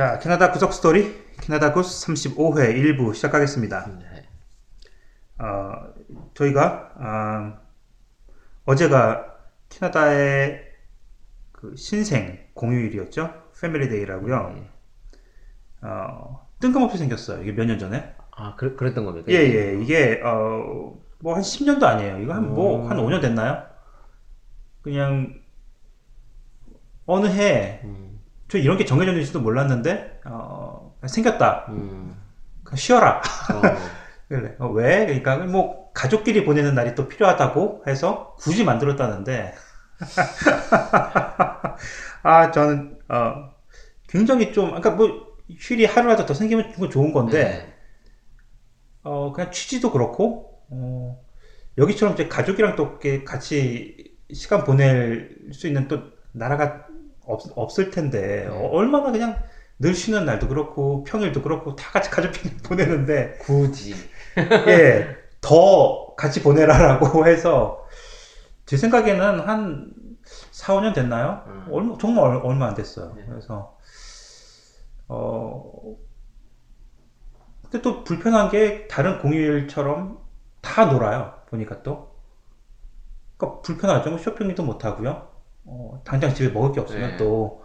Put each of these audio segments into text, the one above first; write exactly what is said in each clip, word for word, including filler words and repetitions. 자, 캐나다 구석 스토리, 캐나다 구스 삼십오 회 일 부 시작하겠습니다. 네. 어, 저희가 어, 어제가 캐나다의 그 신생 공휴일이었죠. 패밀리데이라고요. 네. 어, 뜬금없이 생겼어요. 이게 몇 년 전에. 아, 그, 그랬던 겁니까? 예, 예. 이게 어, 뭐 한 십 년도 아니에요. 이거 한 뭐 한 오 년 됐나요? 그냥 어느 해 음. 저 이런 게 정해져 있을지도 몰랐는데 어, 생겼다. 음. 쉬어라. 어. 그래. 어, 왜? 그러니까 뭐 가족끼리 보내는 날이 또 필요하다고 해서 굳이 만들었다는데 아 저는 어, 굉장히 좀 그러니까 뭐 휴일이 하루라도 더 생기면 좋은 건데 네. 어, 그냥 취지도 그렇고 어, 여기처럼 이제 가족이랑 또 이렇게 같이 시간 보낼 수 있는 또 나라가 없, 없을 텐데, 네. 어, 얼마나 그냥 늘 쉬는 날도 그렇고, 평일도 그렇고, 다 같이 가족끼리 보내는데. 굳이. 예, 더 같이 보내라라고 해서, 제 생각에는 한 사, 오 년 됐나요? 음. 얼마, 정말 얼마 안 됐어요. 네. 그래서, 어, 근데 또 불편한 게 다른 공휴일처럼 다 놀아요. 보니까 또. 그러니까 불편하죠. 쇼핑도 못 하고요. 어, 당장 집에 먹을 게 없으면 네. 또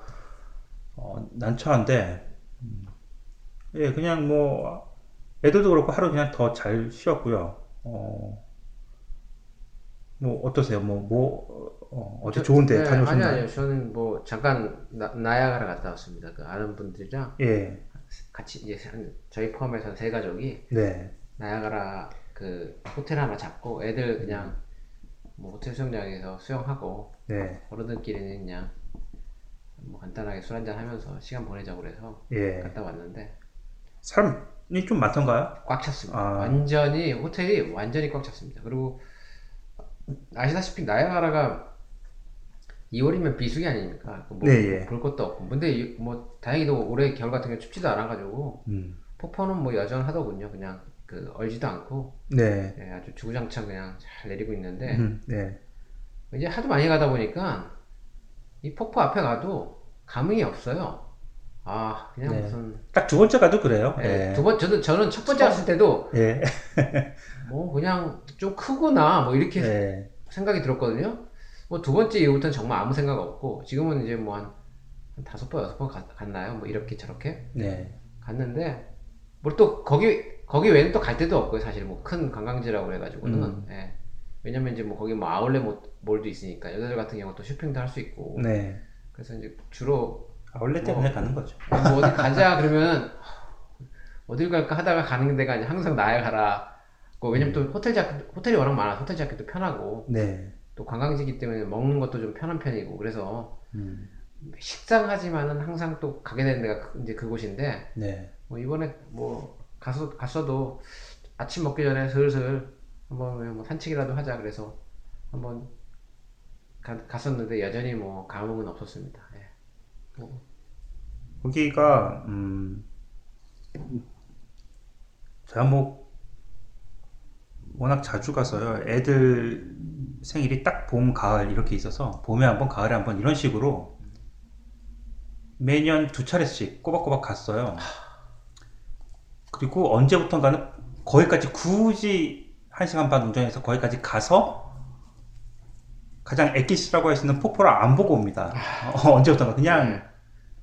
어, 난처한데 음. 예 그냥 뭐 애들도 그렇고 하루 그냥 더 잘 쉬었고요. 어, 뭐 어떠세요? 뭐 뭐 어, 어제 좋은데 다녀오셨나요? 아니 아니요 저는 뭐 잠깐 나, 나야가라 갔다 왔습니다. 그 아는 분들이랑 예 같이 이제 저희 포함해서 세 가족이 네 나야가라 그 호텔 하나 잡고 애들 그냥 뭐 호텔 수영장에서 수영하고 네. 어른들끼리는 그냥 뭐 간단하게 술 한잔 하면서 시간 보내자고 그래서 예. 갔다 왔는데 사람이 좀 많던가요? 꽉 찼습니다. 아. 완전히 호텔이 완전히 꽉 찼습니다. 그리고 아시다시피 나야가라가 이월이면 비수기 아닙니까? 뭐 네, 예. 볼 것도 없고 근데 뭐 다행히도 올해 겨울 같은 경우 춥지도 않아가지고 음. 폭포는 뭐 여전하더군요. 그냥 그 얼지도 않고 네. 예, 아주 주구장창 그냥 잘 내리고 있는데 음, 네. 이제 하도 많이 가다 보니까 이 폭포 앞에 가도 감흥이 없어요. 아 그냥 네. 무슨 딱 두 번째 가도 그래요. 예, 예. 두 번 저는 저는 첫 번째 갔을 때도 예. 뭐 그냥 좀 크구나 뭐 이렇게 예. 생각이 들었거든요. 뭐 두 번째 이후부터는 정말 아무 생각 없고 지금은 이제 뭐 한 한 다섯 번 여섯 번 가, 갔나요? 뭐 이렇게 저렇게 네. 갔는데 뭘 또 거기 거기 외에는 또 갈 데도 없고요. 사실 뭐 큰 관광지라고 해가지고는 음. 예. 왜냐면 이제 뭐 거기 뭐 아울렛 몰도 있으니까 여자들 같은 경우 또 쇼핑도 할 수 있고 네. 그래서 이제 주로 아울렛 때문에 뭐, 가는 거죠. 뭐 어디 가자 그러면 어딜 갈까 하다가 가는 데가 이제 항상 나야가라. 뭐 왜냐면 또 호텔 잡기 호텔이 워낙 많아 호텔 잡기도 편하고 네. 또 관광지기 때문에 먹는 것도 좀 편한 편이고 그래서 음. 식상하지만은 항상 또 가게 되는 데가 이제 그곳인데 네. 뭐 이번에 뭐 가서, 갔어도 아침 먹기 전에 슬슬 한번 뭐 산책이라도 하자 그래서 한번 가, 갔었는데 여전히 뭐 감흥은 없었습니다. 예. 뭐. 거기가 음 제가 뭐 워낙 자주 가서요. 애들 생일이 딱 봄, 가을 이렇게 있어서 봄에 한번 가을에 한번 이런 식으로 매년 두 차례씩 꼬박꼬박 갔어요. 그리고 언제부턴가는 거기까지 굳이 한 시간 반 운전해서 거기까지 가서 가장 액기스라고 할 수 있는 폭포를 안 보고 옵니다. 어, 언제부턴가 그냥 네.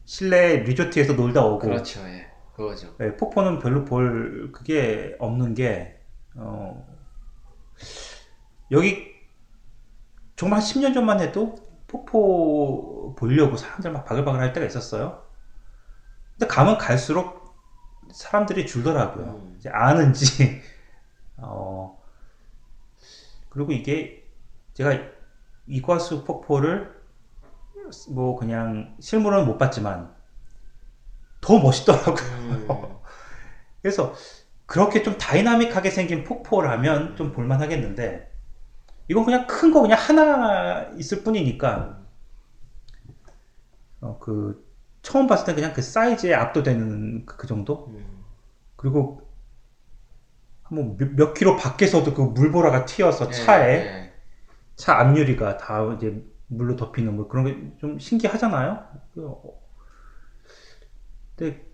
실내 리조트에서 놀다 오고 그렇죠. 예. 그거죠. 예, 폭포는 별로 볼 그게 없는 게 어, 여기 정말 한 십 년 전만 해도 폭포 보려고 사람들 막 바글바글 할 때가 있었어요. 근데 가면 갈수록 사람들이 줄더라고요. 음. 이제 아는지 어 그리고 이게 제가 이과수 폭포를 뭐 그냥 실물은 못 봤지만 더 멋있더라고요. 음. 그래서 그렇게 좀 다이나믹하게 생긴 폭포라면 좀 볼만하겠는데 이건 그냥 큰 거 그냥 하나 있을 뿐이니까 어 그 처음 봤을 때 그냥 그 사이즈에 압도되는 그 정도? 음. 그리고 뭐 몇, 몇 킬로 밖에서도 그 물보라가 튀어서 예, 차에 예. 차 앞유리가 다 이제 물로 덮이는 뭐 그런 게 좀 신기하잖아요. 근데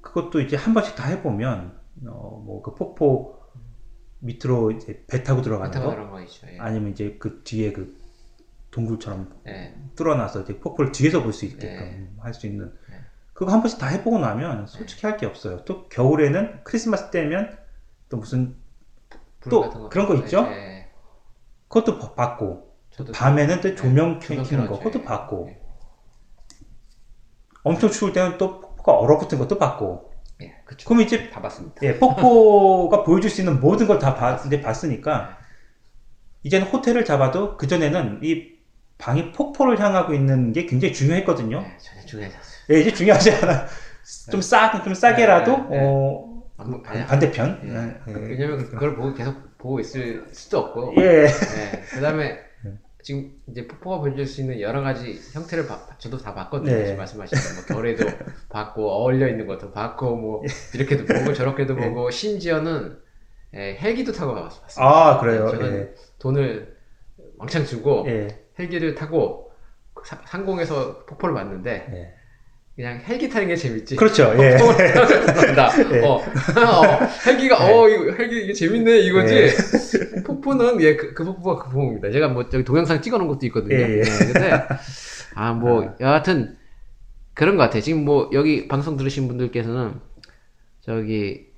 그것도 이제 한 번씩 다 해보면 어, 뭐 그 폭포 밑으로 이제 배 타고 들어가는 배 타고 거, 들어가는 거죠, 예. 아니면 이제 그 뒤에 그 동굴처럼 예. 뚫어놔서 이제 폭포를 뒤에서 볼 수 있게끔 예. 할 수 있는 예. 그거 한 번씩 다 해보고 나면 솔직히 예. 할 게 없어요. 또 겨울에는 크리스마스 때면 또 무슨 또 거 그런 거 있죠. 예. 그것도 받고 밤에는 또 조명 켜는 예. 거 그것도 예. 받고 예. 엄청 추울 때는 또 폭포가 얼어붙은 것도 받고. 예, 그쵸. 그럼 이제 다 봤습니다. 예, 폭포가 보여줄 수 있는 모든 걸 다 봤으니까 이제는 호텔을 잡아도 그 전에는 이 방이 폭포를 향하고 있는 게 굉장히 중요했거든요. 네, 전혀 중요하셨어요. 예, 이제 중요하지 않아. 좀 싸, 좀 싸게라도 네, 네. 어 방, 방, 반대편. 예, 예. 예. 왜냐면 그걸 보고 계속 보고 있을 수도 없고. 예. 예. 그다음에 지금 이제 폭포가 보여줄 수 있는 여러 가지 형태를 바, 저도 다 봤거든요. 네. 지금 말씀하신 뭐 겨울에도 봤고 어울려 있는 것도 봤고 뭐 이렇게도 보고 저렇게도 네. 보고 심지어는 예, 헬기도 타고 가봤어요. 아 그래요. 저는 네. 돈을 왕창 주고 네. 헬기를 타고 사, 상공에서 폭포를 봤는데 네. 그냥 헬기 타는 게 재밌지. 그렇죠. 예. 예. 어, 어, 헬기가 예. 어 이거 헬기 이게 재밌네 이거지. 예. 폭포는 예 그 그 폭포가 그 폭포입니다. 제가 뭐 저기 동영상 찍어놓은 것도 있거든요. 예. 예. 근데 아 뭐 여하튼 그런 것 같아. 지금 뭐 여기 방송 들으신 분들께서는 저기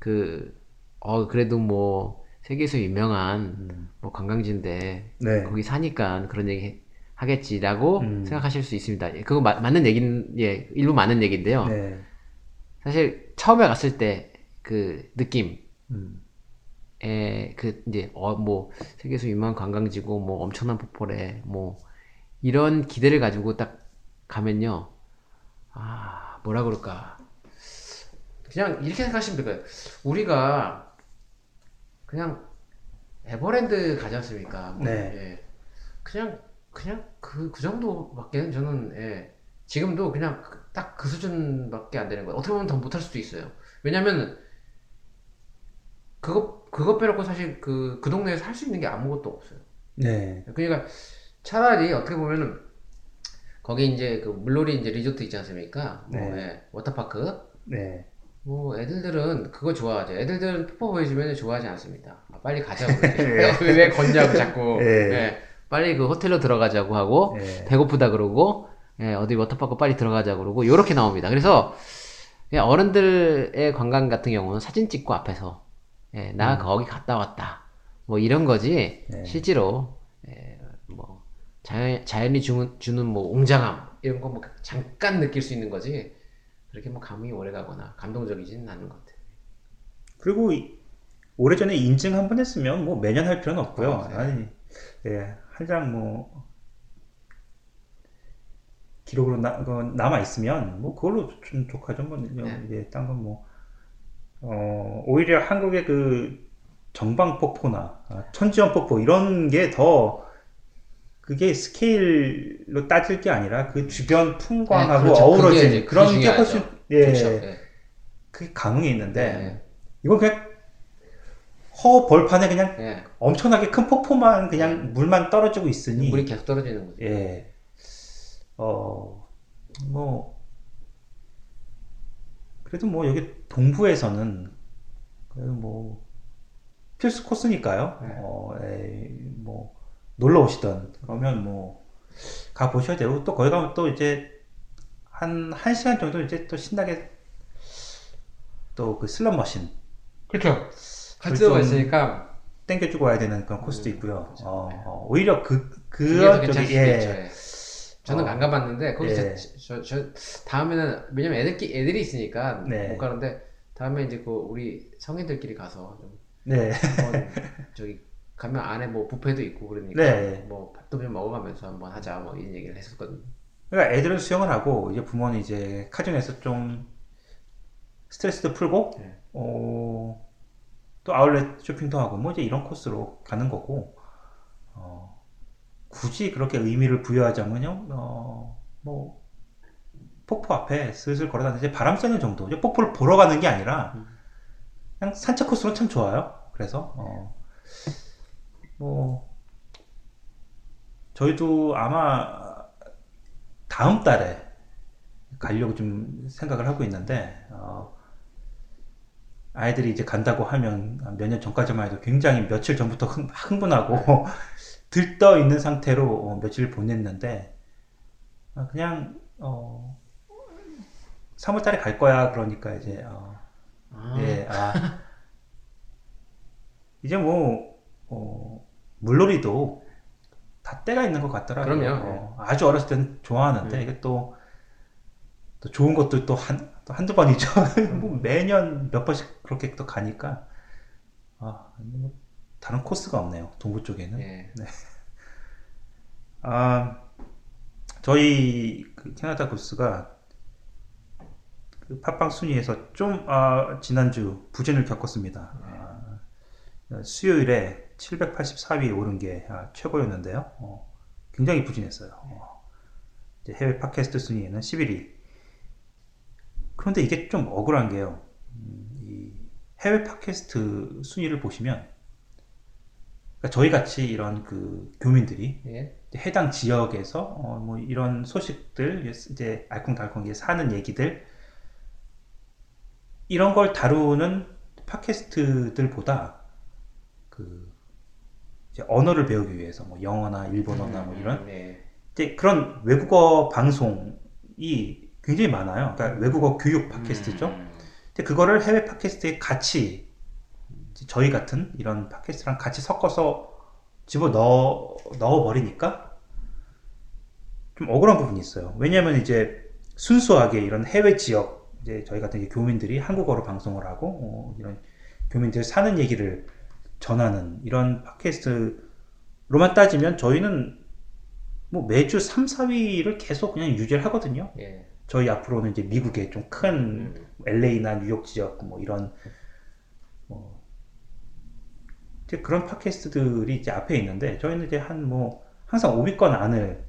그 어 그래도 뭐 세계에서 유명한 뭐 관광지인데 네. 거기 사니까 그런 얘기. 해. 하겠지라고 음. 생각하실 수 있습니다. 예, 그거 마, 맞는 얘기는 예, 일부 맞는 얘기인데요. 네. 사실 처음에 갔을 때 그 느낌에 음. 그 이제 어 뭐 세계에서 유명한 관광지고 뭐 엄청난 폭포래 뭐 이런 기대를 가지고 딱 가면요. 아 뭐라 그럴까 그냥 이렇게 생각하시면 될 거예요. 우리가 그냥 에버랜드 가지 않습니까? 뭐, 네. 예, 그냥 그냥 그, 그 정도밖에는 저는 예, 지금도 그냥 딱 그 수준밖에 안 되는 거예요. 어떻게 보면 더 못할 수도 있어요. 왜냐면 그거 그거 빼놓고 사실 그, 그 동네에서 할 수 있는 게 아무것도 없어요. 네. 그러니까 차라리 어떻게 보면은 거기 이제 그 물놀이 이제 리조트 있지 않습니까? 네. 뭐, 예, 워터파크. 네. 뭐 애들들은 그거 좋아하죠. 애들들은 폭포 보여주면 좋아하지 않습니다. 빨리 가자고. 네. 왜, 왜 걷냐고 자꾸. 네. 예. 빨리 그 호텔로 들어가자고 하고 예. 배고프다 그러고 예, 어디 워터파크 빨리 들어가자고 그러고 요렇게 나옵니다. 그래서 그냥 어른들의 관광 같은 경우는 사진 찍고 앞에서 예, 나 음. 거기 갔다 왔다 뭐 이런 거지 예. 실제로 예, 뭐 자연, 자연이 주는, 주는 뭐 웅장함 이런 거 뭐 잠깐 느낄 수 있는 거지 그렇게 뭐 감흥이 오래가거나 감동적이지는 않은 것 같아요. 그리고 오래전에 인증 한번 했으면 뭐 매년 할 필요는 없고요. 어, 네. 아니 예. 한장 뭐 기록으로 나, 남아 있으면 뭐 그걸로 좀 독하죠. 뭐 네. 이제 딴 건 뭐 어, 오히려 한국의 그 정방 폭포나 아, 천지연 폭포 이런 게 더 그게 스케일로 따질 게 아니라 그 주변 풍광하고 네, 그렇죠. 어우러진 그런 게 훨씬 예 그렇죠. 네. 그게 감흥이 있는데 네. 이건 그냥 허벌판에 그냥 예. 엄청나게 큰 폭포만 그냥 예. 물만 떨어지고 있으니 물이 계속 떨어지는 거죠. 예. 어, 뭐 그래도 뭐 여기 동부에서는 그래도 뭐 필수 코스니까요. 예. 어, 에이, 뭐 놀러 오시던 그러면 뭐 가 보셔야 되고 또 거기 가면 또 이제 한 한 시간 정도 이제 또 신나게 또 그 슬롯 머신. 그렇죠. 카지노가 있으니까 땡겨주고 와야 되는 그런 코스도 음, 있고요. 어, 네. 어, 오히려 그 그런 쪽이 예. 예. 저는 어, 안 가봤는데 거기 예. 저, 저, 저 다음에는 왜냐면 애들끼 애들이 있으니까 네. 못 가는데 다음에 이제 그 우리 성인들끼리 가서 좀 네. 한번 저기 가면 안에 뭐 뷔페도 있고 그러니까 네. 뭐 밥도 좀 먹어가면서 한번 하자 뭐 이런 얘기를 했었거든요. 그러니까 애들은 수영을 하고 이제 부모는 이제 카지노에서 좀 스트레스도 풀고. 네. 어... 또 아울렛 쇼핑도 하고 뭐 이제 이런 코스로 가는 거고 어, 굳이 그렇게 의미를 부여하자면요 어, 뭐 폭포 앞에 슬슬 걸어다니는 이제 바람 쐬는 정도 이제 폭포를 보러 가는 게 아니라 그냥 산책 코스로 참 좋아요. 그래서 어, 뭐 저희도 아마 다음 달에 가려고 좀 생각을 하고 있는데, 어, 아이들이 이제 간다고 하면 몇 년 전까지만 해도 굉장히 며칠 전부터 흥, 흥분하고 들떠 있는 상태로 어, 며칠 보냈는데, 어, 그냥 어, 삼월달에 갈 거야. 그러니까 이제 어, 아. 예, 아, 이제 뭐 어, 물놀이도 다 때가 있는 것 같더라고요. 그럼요. 어, 아주 어렸을 때는 좋아하는데 음. 이게 또, 또 좋은 것도 또 한, 또 한두 번이죠. 뭐 매년 몇 번씩 그렇게 또 가니까 아, 뭐 다른 코스가 없네요. 동부 쪽에는. 예. 네. 아, 저희 그 캐나다 구스가 그 팟빵 순위에서 좀 아, 지난주 부진을 겪었습니다. 예. 아, 수요일에 칠백팔십사 위에 오른 게 아, 최고였는데요. 어, 굉장히 부진했어요. 어, 이제 해외 팟캐스트 순위에는 십일 위. 그런데 이게 좀 억울한 게요. 음, 이 해외 팟캐스트 순위를 보시면, 그러니까 저희 같이 이런 그 교민들이 예. 해당 지역에서 어, 뭐 이런 소식들, 이제 알콩달콩 사는 얘기들 이런 걸 다루는 팟캐스트들보다 그 언어를 배우기 위해서 뭐 영어나 일본어나 뭐 이런 네. 이제 그런 외국어 방송이 굉장히 많아요. 그러니까 외국어 교육 팟캐스트죠. 음. 근데 그거를 해외 팟캐스트에 같이 저희 같은 이런 팟캐스트랑 같이 섞어서 집어 넣어 넣어 버리니까 좀 억울한 부분이 있어요. 왜냐하면 이제 순수하게 이런 해외 지역 이제 저희 같은 이제 교민들이 한국어로 방송을 하고 어, 이런 교민들 사는 얘기를 전하는 이런 팟캐스트로만 따지면 저희는 뭐 매주 삼, 사 위를 계속 그냥 유지를 하거든요. 예. 저희 앞으로는 이제 미국의 좀 큰 음. 엘에이나 뉴욕 지역 뭐 이런 뭐 이제 그런 팟캐스트들이 이제 앞에 있는데 저희는 이제 한 뭐 항상 오위권 안을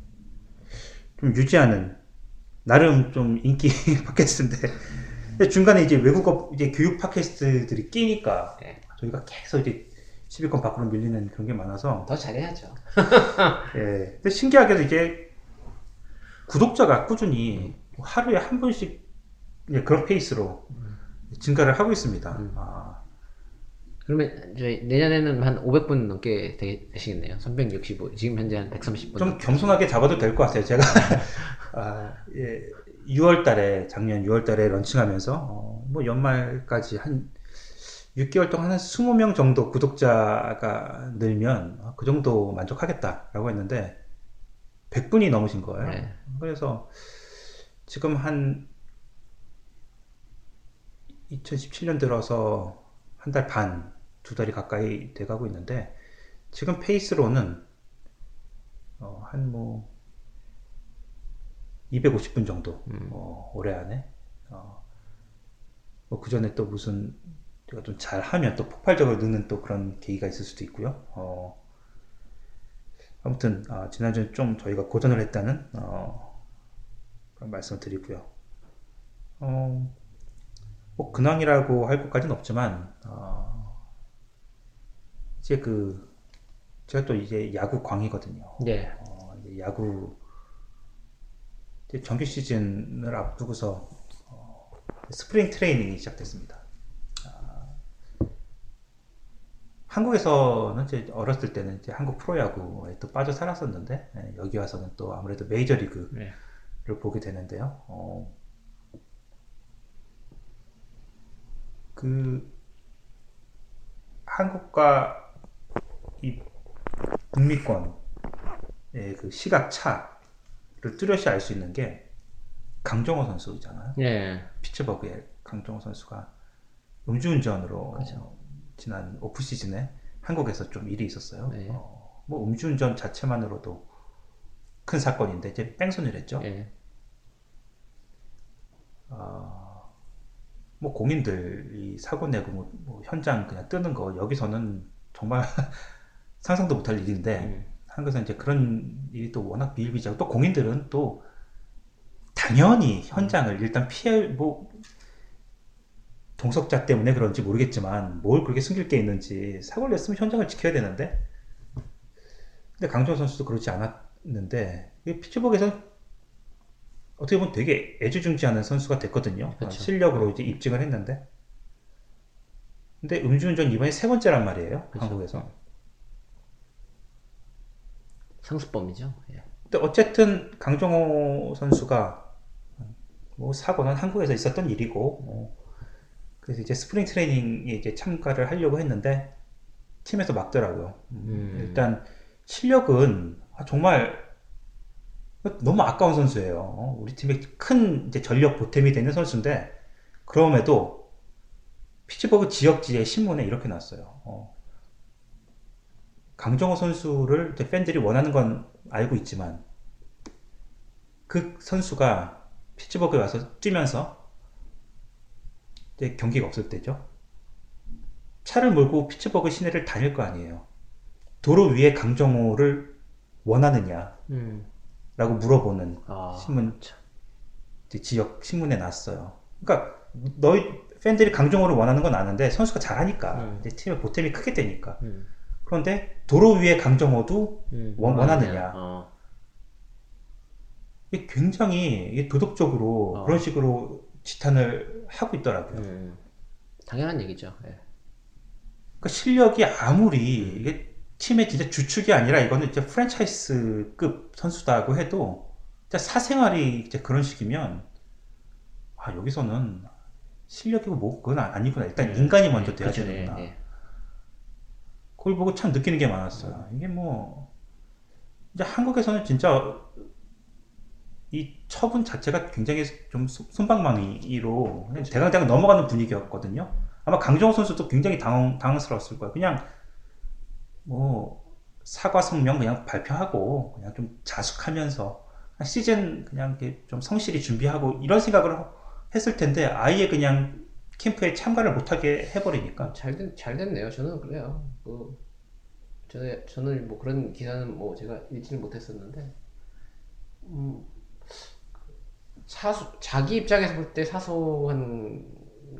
좀 유지하는 나름 좀 인기 팟캐스트인데 근데 중간에 이제 외국어 이제 교육 팟캐스트들이 끼니까 예. 저희가 계속 이제 십위권 밖으로 밀리는 그런 게 많아서. 더 잘해야죠. 예. 근데 신기하게도 이게 구독자가 꾸준히 음. 하루에 한 번씩 그런 페이스로 음. 증가를 하고 있습니다. 음. 아. 그러면 이제 내년에는 한 오백 분 넘게 되시겠네요. 삼백육십오. 지금 현재 한 백삼십 분. 좀 겸손하게 잡아도 될 것 같아요. 제가. 아, 예. 유월달에, 작년 유월달에 런칭하면서, 어, 뭐 연말까지 한, 육 개월 동안 한 이십 명 정도 구독자가 늘면 그 정도 만족하겠다라고 했는데 백 분이 넘으신 거예요. 네. 그래서 지금 한 이천십칠 년 들어서 한 달 반, 두 달이 가까이 돼가고 있는데 지금 페이스로는 어, 한 뭐 이백오십 분 정도 음. 어, 올해 안에 어, 뭐 그 전에 또 무슨 제가 좀 잘하면 또 폭발적으로 느는 또 그런 계기가 있을 수도 있고요. 어, 아무튼 아, 지난주에 좀 저희가 고전을 했다는 어, 그런 말씀을 드리고요. 어, 뭐 근황이라고 할 것까지는 없지만 어, 이제 그 제가 또 이제 야구 광이거든요. 네. 어, 이제 야구 이제 정규 시즌을 앞두고서 어, 스프링 트레이닝이 시작됐습니다. 한국에서는 이제 어렸을 때는 이제 한국 프로야구에 또 빠져 살았었는데 여기 와서는 또 아무래도 메이저리그를 네. 보게 되는데요. 어, 그 한국과 이 북미권의 그 시각 차를 뚜렷이 알 수 있는 게 강정호 선수잖아요. 네. 피츠버그의 강정호 선수가 음주운전으로 그렇죠. 지난 오프 시즌에 한국에서 좀 일이 있었어요. 네. 어, 뭐 음주운전 자체만으로도 큰 사건인데 이제 뺑소니를 했죠. 네. 어, 뭐 공인들이 사고 내고 뭐, 뭐 현장 그냥 뜨는 거 여기서는 정말 상상도 못할 일인데 네. 한국에서 이제 그런 일이 또 워낙 비일비재하고 또 공인들은 또 당연히 현장을 네. 일단 피해 뭐 동석자 때문에 그런지 모르겠지만 뭘 그렇게 숨길 게 있는지 사고를 냈으면 현장을 지켜야 되는데 근데 강정호 선수도 그렇지 않았는데 피츠버그에서는 어떻게 보면 되게 애지중지하는 선수가 됐거든요. 그렇죠. 실력으로 이제 입증을 했는데. 근데 음주운전 이번이 세 번째란 말이에요. 그렇죠. 한국에서. 상습범이죠. 예. 근데 어쨌든 강정호 선수가 뭐 사고는 한국에서 있었던 일이고, 뭐 그래서 이제 스프링 트레이닝에 이제 참가를 하려고 했는데 팀에서 막더라고요. 음. 일단 실력은 정말 너무 아까운 선수예요. 우리 팀의 큰 이제 전력 보탬이 되는 선수인데, 그럼에도 피츠버그 지역지의 신문에 이렇게 났어요. 어. 강정호 선수를 이제 팬들이 원하는 건 알고 있지만 그 선수가 피츠버그에 와서 뛰면서 이제 경기가 없을 때죠. 차를 몰고 피츠버그 시내를 다닐 거 아니에요. 도로 위에 강정호를 원하느냐 음. 라고 물어보는 아, 신문 참. 지역 신문에 났어요. 그러니까 너희 팬들이 강정호를 원하는 건 아는데 선수가 잘하니까 음. 이제 팀의 보탬이 크게 되니까 음. 그런데 도로 위에 강정호도 음, 원하느냐. 어. 이게 굉장히 도덕적으로 어. 그런 식으로 지탄을 하고 있더라고요. 음. 당연한 얘기죠. 예. 그러니까 실력이 아무리 음. 이게 팀의 진짜 주축이 아니라 이거는 이제 프랜차이즈급 선수다고 해도 진짜 사생활이 이제 그런 식이면 아 여기서는 실력이고 뭐 그건 아니구나. 일단 음, 인간이 먼저 돼야 그치, 되는구나. 네, 네. 그걸 보고 참 느끼는 게 많았어요. 음. 이게 뭐 이제 한국에서는 진짜 이 처분 자체가 굉장히 좀 솜방망이로 그냥 대강대강 넘어가는 분위기였거든요. 아마 강정호 선수도 굉장히 당황, 당황스러웠을 거예요. 그냥 뭐 사과 성명 그냥 발표하고 그냥 좀 자숙하면서 시즌 그냥 이렇게 좀 성실히 준비하고 이런 생각을 했을 텐데 아예 그냥 캠프에 참가를 못하게 해버리니까 잘, 잘 됐네요. 저는 그래요. 그 저는 저는 뭐 그런 기사는 뭐 제가 읽지는 못했었는데 음, 사소 자기 입장에서 볼 때 사소한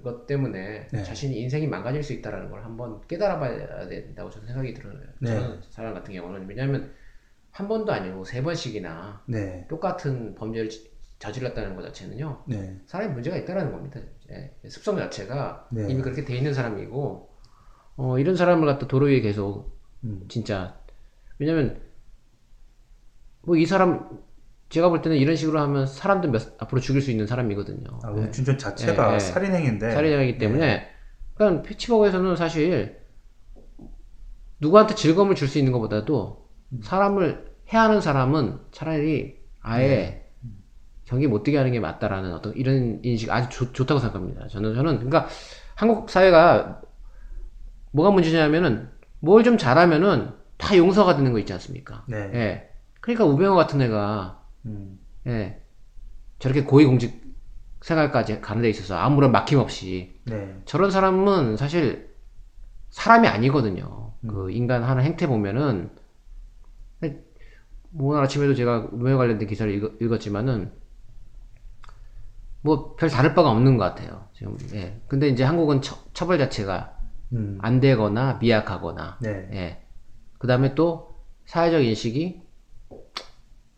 것 때문에 네. 자신이 인생이 망가질 수 있다는 걸 한번 깨달아봐야 된다고 저는 생각이 들어요. 네. 저는 사람 같은 경우는 왜냐하면 한 번도 아니고 세 번씩이나 네. 똑같은 범죄를 저질렀다는 것 자체는요. 네. 사람이 문제가 있다는 겁니다. 예. 습성 자체가 네. 이미 그렇게 돼 있는 사람이고 어, 이런 사람을 갖다 도로 위에 계속 음. 진짜 왜냐하면 뭐 이 사람 제가 볼 때는 이런 식으로 하면 사람도 몇, 앞으로 죽일 수 있는 사람이거든요. 아, 음주운전 네. 자체가 네. 살인행위인데. 살인행위이기 때문에. 네. 그러니까 피츠버그에서는 사실 누구한테 즐거움을 줄 수 있는 것보다도 음. 사람을 해하는 사람은 차라리 아예 네. 경기 못 뛰게 하는 게 맞다라는 어떤 이런 인식 아주 좋, 좋다고 생각합니다. 저는 저는 그러니까 한국 사회가 뭐가 문제냐면은 뭘 좀 잘하면은 다 용서가 되는 거 있지 않습니까? 네. 예. 그러니까 우병우 같은 애가 음. 예. 저렇게 고위공직 생활까지 가는 데 있어서 아무런 막힘 없이. 네. 저런 사람은 사실 사람이 아니거든요. 음. 그 인간 하는 행태 보면은. 뭐 오늘 아침에도 제가 음에 관련된 기사를 읽, 읽었지만은 뭐 별 다를 바가 없는 것 같아요. 지금, 예. 근데 이제 한국은 처, 처벌 자체가 음. 안 되거나 미약하거나. 네. 예. 그 다음에 또 사회적 인식이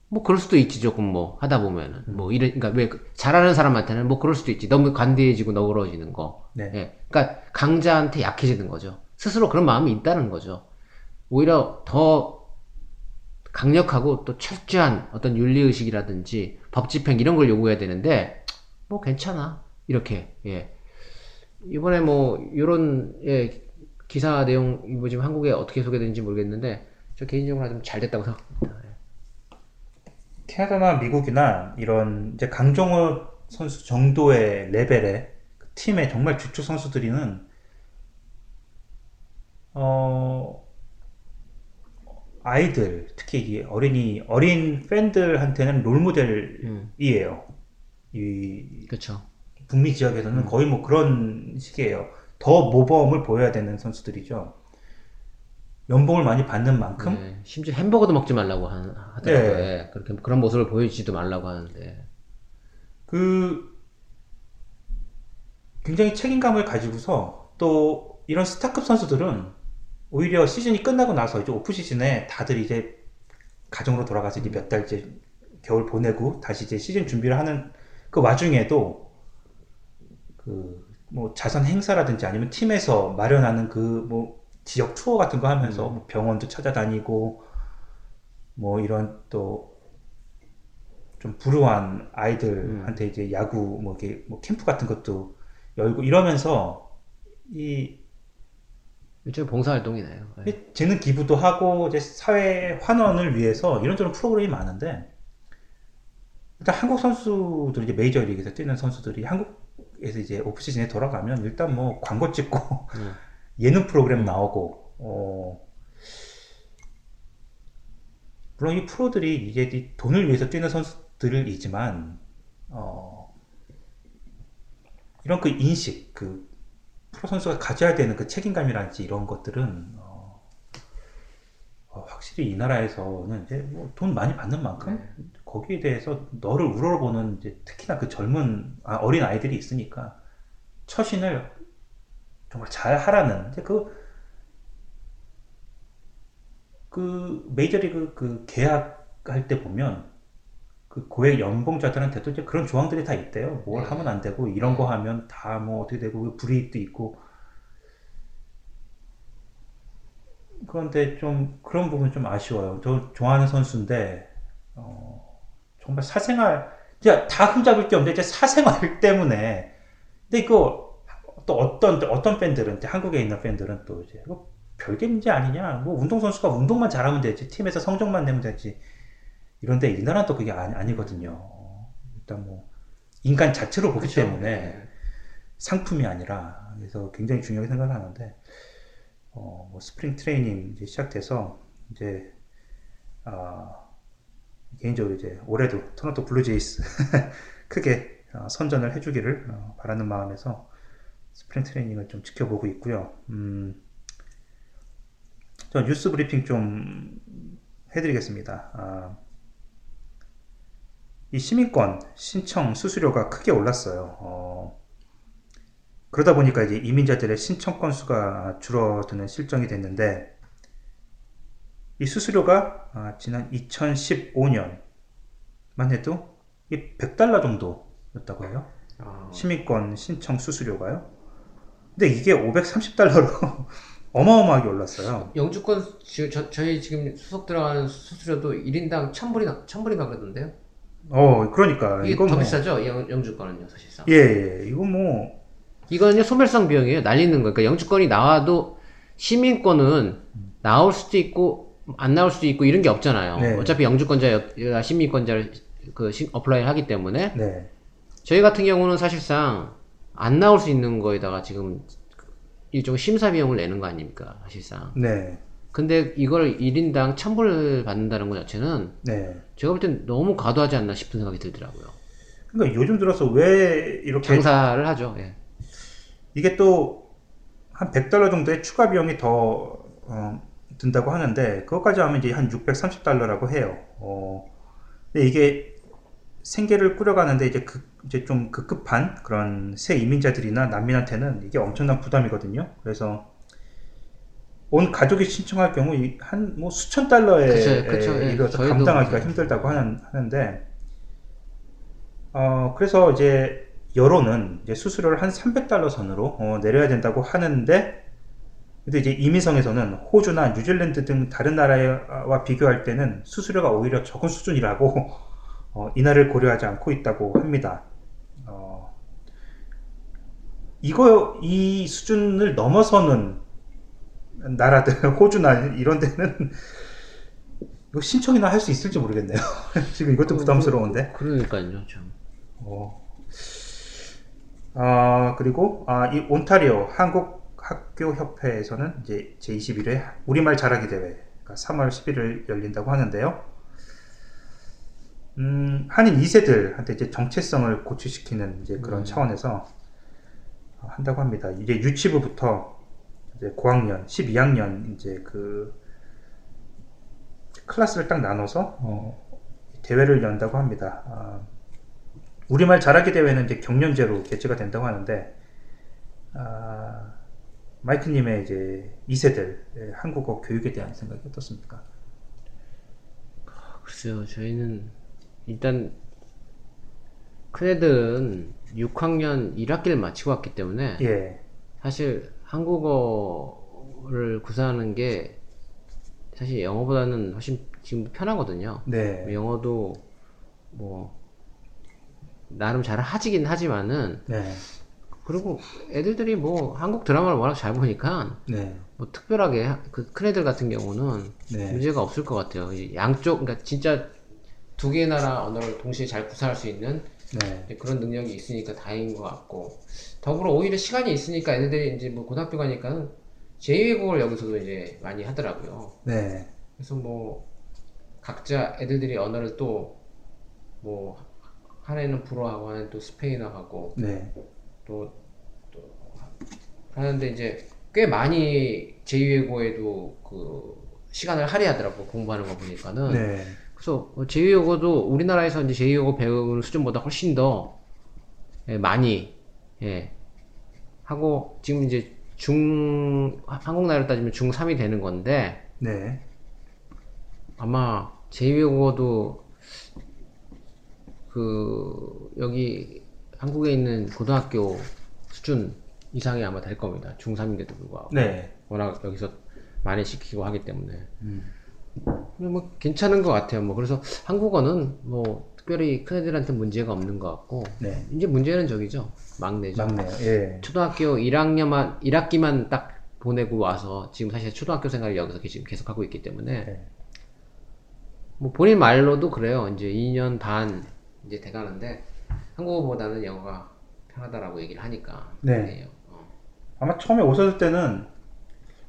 뭐 그럴 수도 있지. 조금 뭐 하다 보면은 음. 뭐 이런 그러니까 왜 잘하는 사람한테는 뭐 그럴 수도 있지. 너무 관대해지고 너그러워지는 거. 네. 예. 그러니까 강자한테 약해지는 거죠. 스스로 그런 마음이 있다는 거죠. 오히려 더 강력하고 또 철저한 어떤 윤리 의식이라든지 법 집행 이런 걸 요구해야 되는데 뭐 괜찮아 이렇게 예. 이번에 뭐 이런 예 기사 내용 뭐 지금 한국에 어떻게 소개되는지 모르겠는데 저 개인적으로 좀 잘 됐다고 생각합니다. 캐나다나 미국이나 이런 이제 강정호 선수 정도의 레벨의 팀의 정말 주축 선수들이는 어 아이들 특히 어린이 어린 팬들한테는 롤모델이에요. 음. 이 그렇죠. 북미 지역에서는 음. 거의 뭐 그런 식이에요. 더 모범을 보여야 되는 선수들이죠. 연봉을 많이 받는 만큼 네, 심지어 햄버거도 먹지 말라고 하더라고요. 네. 그렇게 그런 모습을 보이지도 말라고 하는데 그 굉장히 책임감을 가지고서 또 이런 스타급 선수들은 오히려 시즌이 끝나고 나서 이제 오프 시즌에 다들 이제 가정으로 돌아가서 이제 몇 달째 겨울 보내고 다시 이제 시즌 준비를 하는 그 와중에도 그 뭐 자선 행사라든지 아니면 팀에서 마련하는 그 뭐 지역 투어 같은 거 하면서 음. 병원도 찾아다니고 뭐 이런 또 좀 불우한 아이들한테 음. 이제 야구 뭐 이렇게 뭐 캠프 같은 것도 열고 이러면서 이 일종의 봉사활동이네요. 네. 재능 기부도 하고 이제 사회 환원을 위해서 이런저런 프로그램이 많은데 일단 한국 선수들 이제 메이저리그에서 뛰는 선수들이 한국에서 이제 오프시즌에 돌아가면 일단 뭐 광고 찍고 음. 예능 프로그램 나오고 어 물론 이 프로들이 이제 이 돈을 위해서 뛰는 선수들이지만 어 이런 그 인식 그 프로 선수가 가져야 되는 그 책임감이라든지 이런 것들은 어, 어, 확실히 이 나라에서는 이제 뭐 돈 많이 받는 만큼 네. 거기에 대해서 너를 우러러보는 이제 특히나 그 젊은 아, 어린 아이들이 있으니까 처신을 정말 잘 하라는 이제 그 그 메이저리그 그 계약할 때 보면 그 고액 연봉자들한테도 이제 그런 조항들이 다 있대요. 뭘 네. 하면 안 되고, 이런 거 하면 다 뭐 어떻게 되고, 불이익도 있고. 그런데 좀, 그런 부분 좀 아쉬워요. 저 좋아하는 선수인데, 어, 정말 사생활, 이제 다 흠잡을 게 없는데, 이제 사생활 때문에. 근데 이거, 또 어떤, 어떤 팬들은, 한국에 있는 팬들은 또 이제, 이거 별개 문제 아니냐. 뭐 운동선수가 운동만 잘하면 되지. 팀에서 성적만 내면 되지. 이런데 이 나라는 또 그게 아니, 아니거든요. 일단 뭐 인간 자체로 보기 그렇죠. 때문에 네. 상품이 아니라 그래서 굉장히 중요하게 생각을 하는데 어, 뭐 스프링 트레이닝 이제 시작돼서 이제 어, 개인적으로 이제 올해도 토론토 블루제이스 크게 어, 선전을 해주기를 어, 바라는 마음에서 스프링 트레이닝을 좀 지켜보고 있고요. 음, 저 뉴스 브리핑 좀 해드리겠습니다. 아, 이 시민권 신청 수수료가 크게 올랐어요. 어, 그러다 보니까 이제 이민자들의 신청 건수가 줄어드는 실정이 됐는데, 이 수수료가 아, 지난 이천십오 년만 해도 이 백 달러 정도였다고 해요. 아... 시민권 신청 수수료가요. 근데 이게 오백삼십 달러로 어마어마하게 올랐어요. 영주권, 저, 저희 지금 수속 들어가는 수수료도 일 인당 천 불이나, 천 불인가 그러던데요? 어, 그러니까. 이게 이건 더 뭐... 비싸죠? 영, 영주권은요, 사실상. 예, 예, 이건 뭐. 이거는요, 소멸상 비용이에요. 날리는 거. 그러니까 영주권이 나와도 시민권은 나올 수도 있고, 안 나올 수도 있고, 이런 게 없잖아요. 네. 어차피 영주권자야, 시민권자를 그, 시, 어플라이를 하기 때문에. 네. 저희 같은 경우는 사실상 안 나올 수 있는 거에다가 지금 일종의 심사 비용을 내는 거 아닙니까? 사실상. 네. 근데 이걸 일 인당 천 불을 받는다는 것 자체는 네. 제가 볼 땐 너무 과도하지 않나 싶은 생각이 들더라고요. 그러니까 요즘 들어서 왜 이렇게 장사를 하죠. 예. 이게 또 한 백 달러 정도의 추가 비용이 더 어, 든다고 하는데 그것까지 하면 이제 한 육백삼십 달러라고 해요. 어, 근데 이게 생계를 꾸려가는데 이제, 그, 이제 좀 급급한 그런 새 이민자들이나 난민한테는 이게 엄청난 부담이거든요. 그래서 온 가족이 신청할 경우 한 뭐 수천 달러에 이르러서 감당하기가 그쵸. 힘들다고 하는, 하는데 어 그래서 이제 여론은 이제 수수료를 한 삼백 달러 선으로 어, 내려야 된다고 하는데 근데 이제 이민성에서는 호주나 뉴질랜드 등 다른 나라와 비교할 때는 수수료가 오히려 적은 수준이라고 어, 이날을 고려하지 않고 있다고 합니다. 어 이거 이 수준을 넘어서는 나라들, 호주나 이런 데는 이거 신청이나 할 수 있을지 모르겠네요. 지금 이것도 부담스러운데. 그러니까요, 참. 어. 아, 그리고, 아, 이 온타리오 한국학교협회에서는 이제 제이십일 회 우리말 잘하기 대회가 삼월 십일일 열린다고 하는데요. 음, 한인 이 세들한테 이제 정체성을 고취시키는 이제 그런 음. 차원에서 한다고 합니다. 이제 유치부부터 이제 고학년, 십이 학년 이제 그 클래스를 딱 나눠서 어, 대회를 연다고 합니다. 아, 우리말 잘하기 대회는 이제 경년제로 개최가 된다고 하는데 아, 마이크님의 이제 이 세들 한국어 교육에 대한 생각이 어떻습니까? 글쎄요, 저희는 일단 큰 애들은 육 학년 일 학기를 마치고 왔기 때문에 예. 사실 한국어를 구사하는 게 사실 영어보다는 훨씬 지금 편하거든요. 네. 영어도 뭐 나름 잘 하지긴 하지만은 네. 그리고 애들들이 뭐 한국 드라마를 워낙 잘 보니까 네. 뭐 특별하게 그 큰 애들 같은 경우는 네. 문제가 없을 것 같아요. 양쪽 그러니까 진짜 두 개의 나라 언어를 동시에 잘 구사할 수 있는 네. 그런 능력이 있으니까 다행인 것 같고 더불어 오히려 시간이 있으니까 애들이 이제 뭐 고등학교 가니까는 제이외국어를 여기서도 이제 많이 하더라고요. 네. 그래서 뭐 각자 애들들이 언어를 또 뭐 한 애는 불어하고 한 애는 또 스페인어하고 네. 또, 또 하는데 이제 꽤 많이 제이외국어에도 그 시간을 할애하더라고 공부하는 거 보니까는. 네. 그래서 제이외국어도 우리나라에서 이제 제이외국어 배우는 수준보다 훨씬 더 예, 많이 예, 하고 지금 이제 중 한국 나이로 따지면 중삼이 되는 건데 네. 아마 제이외국어도 그 여기 한국에 있는 고등학교 수준 이상이 아마 될 겁니다. 중삼인데도 불구하고 네. 워낙 여기서 많이 시키고 하기 때문에. 음. 뭐 괜찮은 것 같아요. 뭐 그래서 한국어는 뭐 특별히 큰 애들한테 문제가 없는 것 같고 네. 이제 문제는 저기죠. 막내죠. 막내. 예. 초등학교 일 학년만 일 학기만 딱 보내고 와서 지금 사실 초등학교 생활을 여기서 지금 계속 하고 있기 때문에 네. 뭐 본인 말로도 그래요. 이제 이 년 반 이제 돼가는데 한국어보다는 영어가 편하다라고 얘기를 하니까. 네. 어. 아마 처음에 오셨을 때는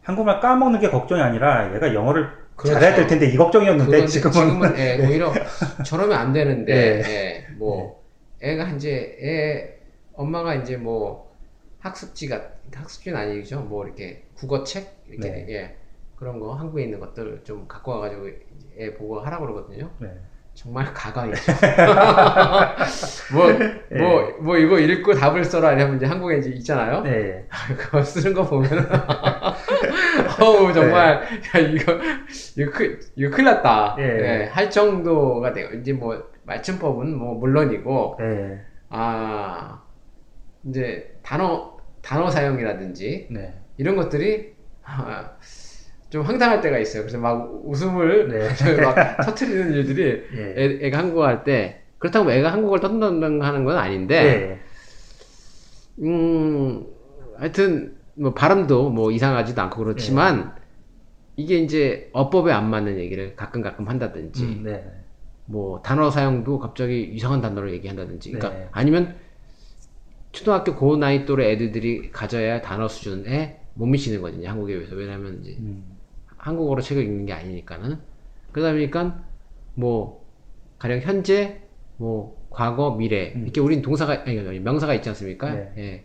한국말 까먹는 게 걱정이 아니라 얘가 영어를 그렇죠. 잘해야 될 텐데 이 걱정이었는데 지금은, 지금은 예, 예. 오히려 저러면 안 되는데 예. 예. 뭐 예. 애가 이제 애 엄마가 이제 뭐 학습지가 학습지는 아니죠 뭐 이렇게 국어책 이렇게 네. 예. 그런 거 한국에 있는 것들 좀 갖고 와가지고 애 보고 하라고 그러거든요. 네. 정말 가관이죠. 뭐뭐뭐 예. 뭐, 뭐 이거 읽고 답을 써라 이러면 이제 한국에 이제 있잖아요. 예. 그거 쓰는 거 보면은 어우 정말 예. 야, 이거 이거 큰 이거 큰일 났다. 예. 예, 할 정도가 돼요. 이제 뭐 맞춤법은 뭐 물론이고 예. 아 이제 단어 단어 사용이라든지 네. 이런 것들이 아, 좀 황당할 때가 있어요. 그래서 막 웃음을 네. 막 터트리는 일들이 예. 애, 애가 한국어 할 때 그렇다고 애가 한국어를 떤던하는 건 아닌데 예. 음 하여튼 뭐 발음도 뭐 이상하지도 않고 그렇지만 예. 이게 이제 어법에 안 맞는 얘기를 가끔 가끔 한다든지 음, 네. 뭐 단어 사용도 갑자기 이상한 단어를 얘기한다든지 그러니까 네. 아니면 초등학교 고 나이 또래 애들이 가져야 단어 수준에 못 미치는 거지 한국에 비해서 왜냐면 이제 음. 한국어로 책을 읽는 게 아니니까는. 그러다 보니까, 뭐, 가령 현재, 뭐, 과거, 미래. 음. 이렇게 우린 동사가, 아니, 아니, 명사가 있지 않습니까? 네. 예.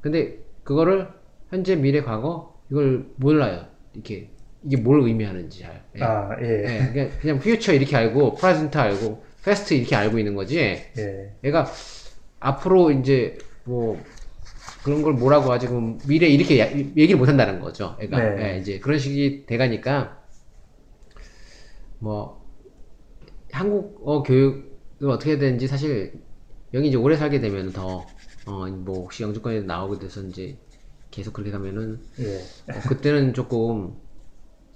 근데, 그거를, 현재, 미래, 과거, 이걸 몰라요. 이렇게, 이게 뭘 의미하는지 잘. 예. 아, 예. 예. 그냥, 그냥 future 이렇게 알고, present 알고, past 이렇게 알고 있는 거지. 예. 얘가, 앞으로 이제, 뭐, 그런 걸 뭐라고 하지, 그럼 미래 이렇게 야, 얘기를 못 한다는 거죠. 애가. 네. 예, 이제 그런 식이 돼가니까, 뭐, 한국어 교육을 어떻게 해야 되는지 사실, 여기 이제 오래 살게 되면 더, 어, 뭐, 혹시 영주권에 나오게 돼서 이제 계속 그렇게 가면은, 네. 어, 그때는 조금,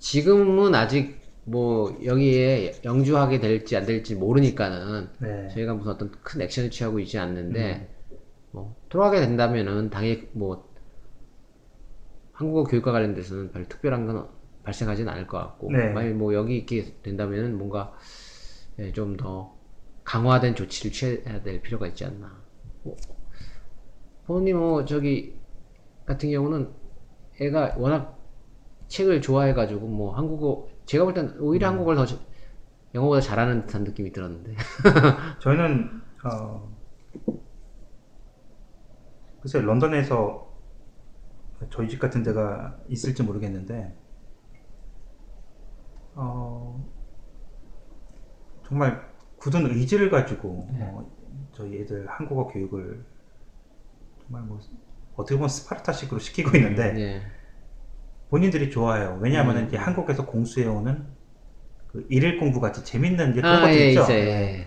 지금은 아직 뭐, 여기에 영주하게 될지 안 될지 모르니까는, 네. 저희가 무슨 어떤 큰 액션을 취하고 있지 않는데, 음. 뭐, 들어가게 된다면은, 당연히, 뭐, 한국어 교육과 관련돼서는 별 특별한 건 발생하진 않을 것 같고, 네. 만약 뭐, 여기 있게 된다면은, 뭔가, 예, 좀 더 강화된 조치를 취해야 될 필요가 있지 않나. 뭐, 부모님, 뭐, 저기, 같은 경우는, 애가 워낙 책을 좋아해가지고, 뭐, 한국어, 제가 볼 땐 오히려 음. 한국어를 더, 영어보다 잘하는 듯한 느낌이 들었는데. 저희는, 어, 글쎄요, 런던에서 저희 집 같은 데가 있을지 모르겠는데, 어, 정말 굳은 의지를 가지고, 네. 어, 저희 애들 한국어 교육을 정말 뭐, 어떻게 보면 스파르타식으로 시키고 있는데, 네. 본인들이 좋아해요. 왜냐하면 네. 한국에서 공수해오는 그 일일 공부 같이 재밌는 게 그런 것도 있죠. 예, 예.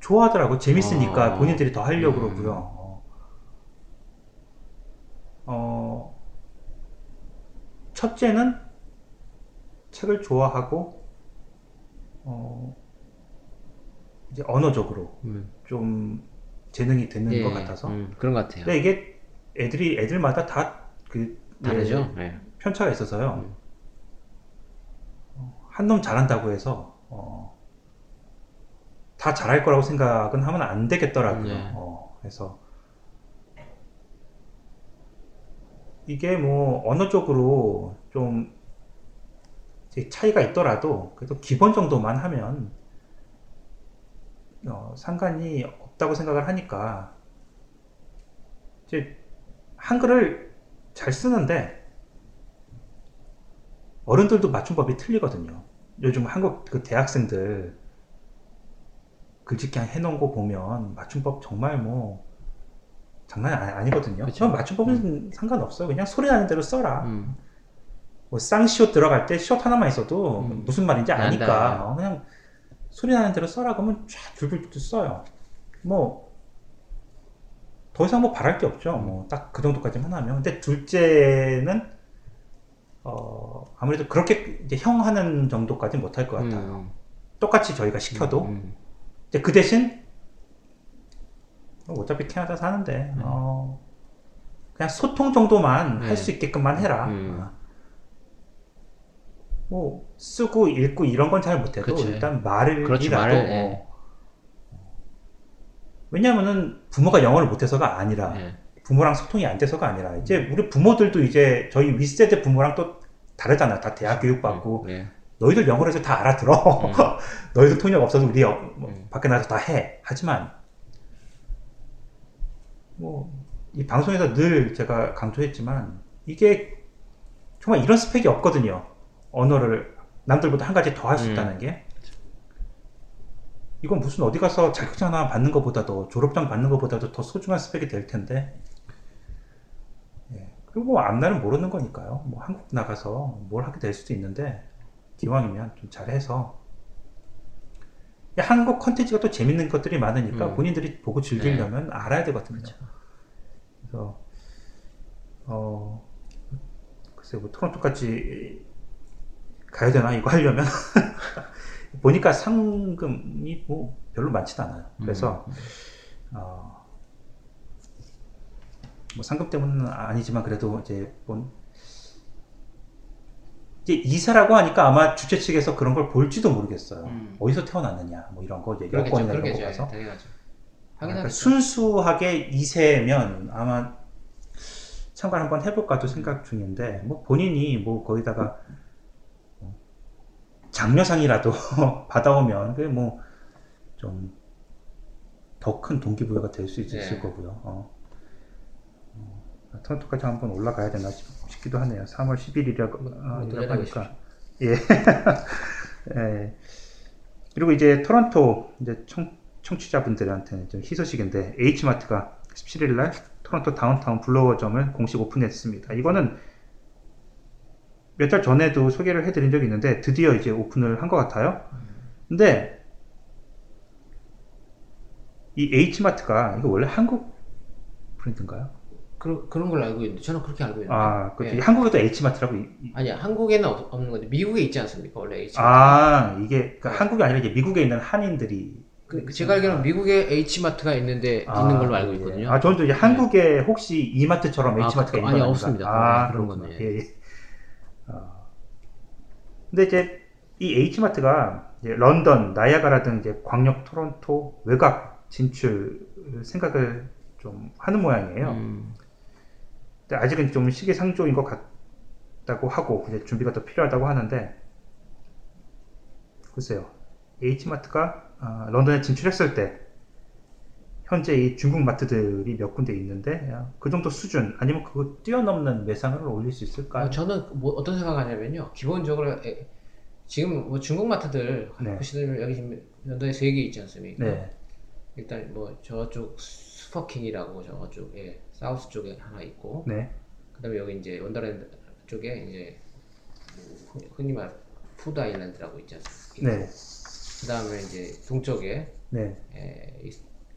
좋아하더라고. 재밌으니까 아, 본인들이 더 하려고 음. 그러고요. 어, 첫째는 책을 좋아하고 어, 이제 언어적으로 음. 좀 재능이 되는 예, 것 같아서 음, 그런 것 같아요. 근데 이게 애들이 애들마다 다 그 다르죠. 예, 편차가 있어서요. 음. 한 놈 잘한다고 해서 어, 다 잘할 거라고 생각은 하면 안 되겠더라고요. 네. 어, 그래서 이게 뭐 언어 쪽으로 좀 차이가 있더라도 그래도 기본 정도만 하면 어, 상관이 없다고 생각을 하니까 이제 한글을 잘 쓰는데 어른들도 맞춤법이 틀리거든요. 요즘 한국 그 대학생들 글짓기 해놓은 거 보면 맞춤법 정말 뭐 장난이 아니거든요. 그럼 맞춤법은 음. 상관없어요. 그냥 소리 나는 대로 써라. 음. 뭐 쌍시옷 들어갈 때 시옷 하나만 있어도 음. 무슨 말인지 아니까 어, 그냥 소리 나는 대로 써라 그러면 쫙 줄줄줄 써요. 뭐 더 이상 뭐 바랄 게 없죠. 음. 뭐 딱 그 정도까지만 하면. 근데 둘째는 어, 아무래도 그렇게 이제 형 하는 정도까지는 못할 것 같아요. 음. 똑같이 저희가 시켜도. 음. 근데 그 대신, 어차피 캐나다 사는데, 음. 어, 그냥 소통 정도만 네. 할 수 있게끔만 해라. 음. 뭐, 쓰고 읽고 이런 건 잘 못해도 그치. 일단 말을 그렇지, 이라도. 말을, 네. 왜냐면은 부모가 영어를 못해서가 아니라, 네. 부모랑 소통이 안 돼서가 아니라, 이제 우리 부모들도 이제 저희 윗세대 부모랑 또 다르잖아. 다 대학 교육받고. 네. 너희들 영어를 해서 다 알아들어. 음. 너희들 통역 없어도 우리 어, 뭐, 음. 밖에 나가서 다 해. 하지만, 뭐, 이 방송에서 늘 제가 강조했지만, 이게 정말 이런 스펙이 없거든요. 언어를 남들보다 한 가지 더 할 수 음. 있다는 게. 이건 무슨 어디 가서 자격증 하나 받는 것보다도, 졸업장 받는 것보다도 더 소중한 스펙이 될 텐데. 예. 그리고 뭐, 앞날은 모르는 거니까요. 뭐, 한국 나가서 뭘 하게 될 수도 있는데, 기왕이면 좀 잘해서 한국 컨텐츠가 또 재밌는 것들이 많으니까 음. 본인들이 보고 즐기려면 네. 알아야 되거든요. 그렇죠. 그래서 어 글쎄 뭐 토론토까지 가야 되나 이거 하려면 보니까 상금이 뭐 별로 많지도 않아요. 그래서 음. 어, 뭐 상금 때문은 아니지만 그래도 이제 본 이사라고 하니까 아마 주최 측에서 그런 걸 볼지도 모르겠어요. 음. 어디서 태어났느냐, 뭐 이런 거, 여권이나 이런 거 봐서. 그러니까 순수하게 이세면 아마 참관 한번 해볼까도 생각 중인데, 뭐 본인이 뭐 거기다가 장려상이라도 받아오면 그게 뭐 좀 더 큰 동기부여가 될 수 있을 네. 거고요. 어. 토론토까지 한번 올라가야 되나 싶기도 하네요. 삼월 십일일이라고 아, 하니까. 예. 예. 그리고 이제 토론토 이제 청, 청취자분들한테는 좀 희소식인데 H마트가 십칠일날 토론토 다운타운 블로워점을 공식 오픈했습니다. 이거는 몇 달 전에도 소개를 해드린 적이 있는데 드디어 이제 오픈을 한 것 같아요. 근데 이 H마트가 이거 원래 한국 브랜드인가요? 그, 그런 걸로 알고 있는데, 저는 그렇게 알고 있는데. 아, 그, 예. 한국에도 H마트라고. 아니야, 한국에는 없, 없는 건데, 미국에 있지 않습니까? 원래 H마트. 아, 이게, 그러니까 한국이 아니라 이제 미국에 있는 한인들이. 그, 그 제가 알기로는 미국에 H마트가 있는데, 아, 있는 걸로 알고 있거든요. 예. 아, 저는 또 이제 예. 한국에 혹시 이마트처럼 H마트가 아, 있는 건 아니, 없습니다. 아, 그런 거네. 예, 예. 어. 근데 이제, 이 H마트가 이제 런던, 나이아가라 등 이제 광역 토론토 외곽 진출 생각을 좀 하는 모양이에요. 음. 아직은 좀 시기상조인 것 같다고 하고 이제 준비가 더 필요하다고 하는데 글쎄요. H마트가 어, 런던에 진출했을 때 현재 이 중국 마트들이 몇 군데 있는데 그 정도 수준 아니면 그거 뛰어넘는 매상을 올릴 수 있을까요? 어, 저는 뭐 어떤 생각하냐면요. 기본적으로 에, 지금 뭐 중국 마트들 네. 보시면 여기 지금 런던에 세 개 있지 않습니까? 네. 일단 뭐 저쪽 스퍼킹이라고 저쪽 예. 사우스 쪽에 하나 있고, 네. 그 다음에 여기 이제 원더랜드 쪽에 이제, 흔히 말하는 푸드 아일랜드라고 있지 않습니까? 네. 그 다음에 이제 동쪽에 네. 예,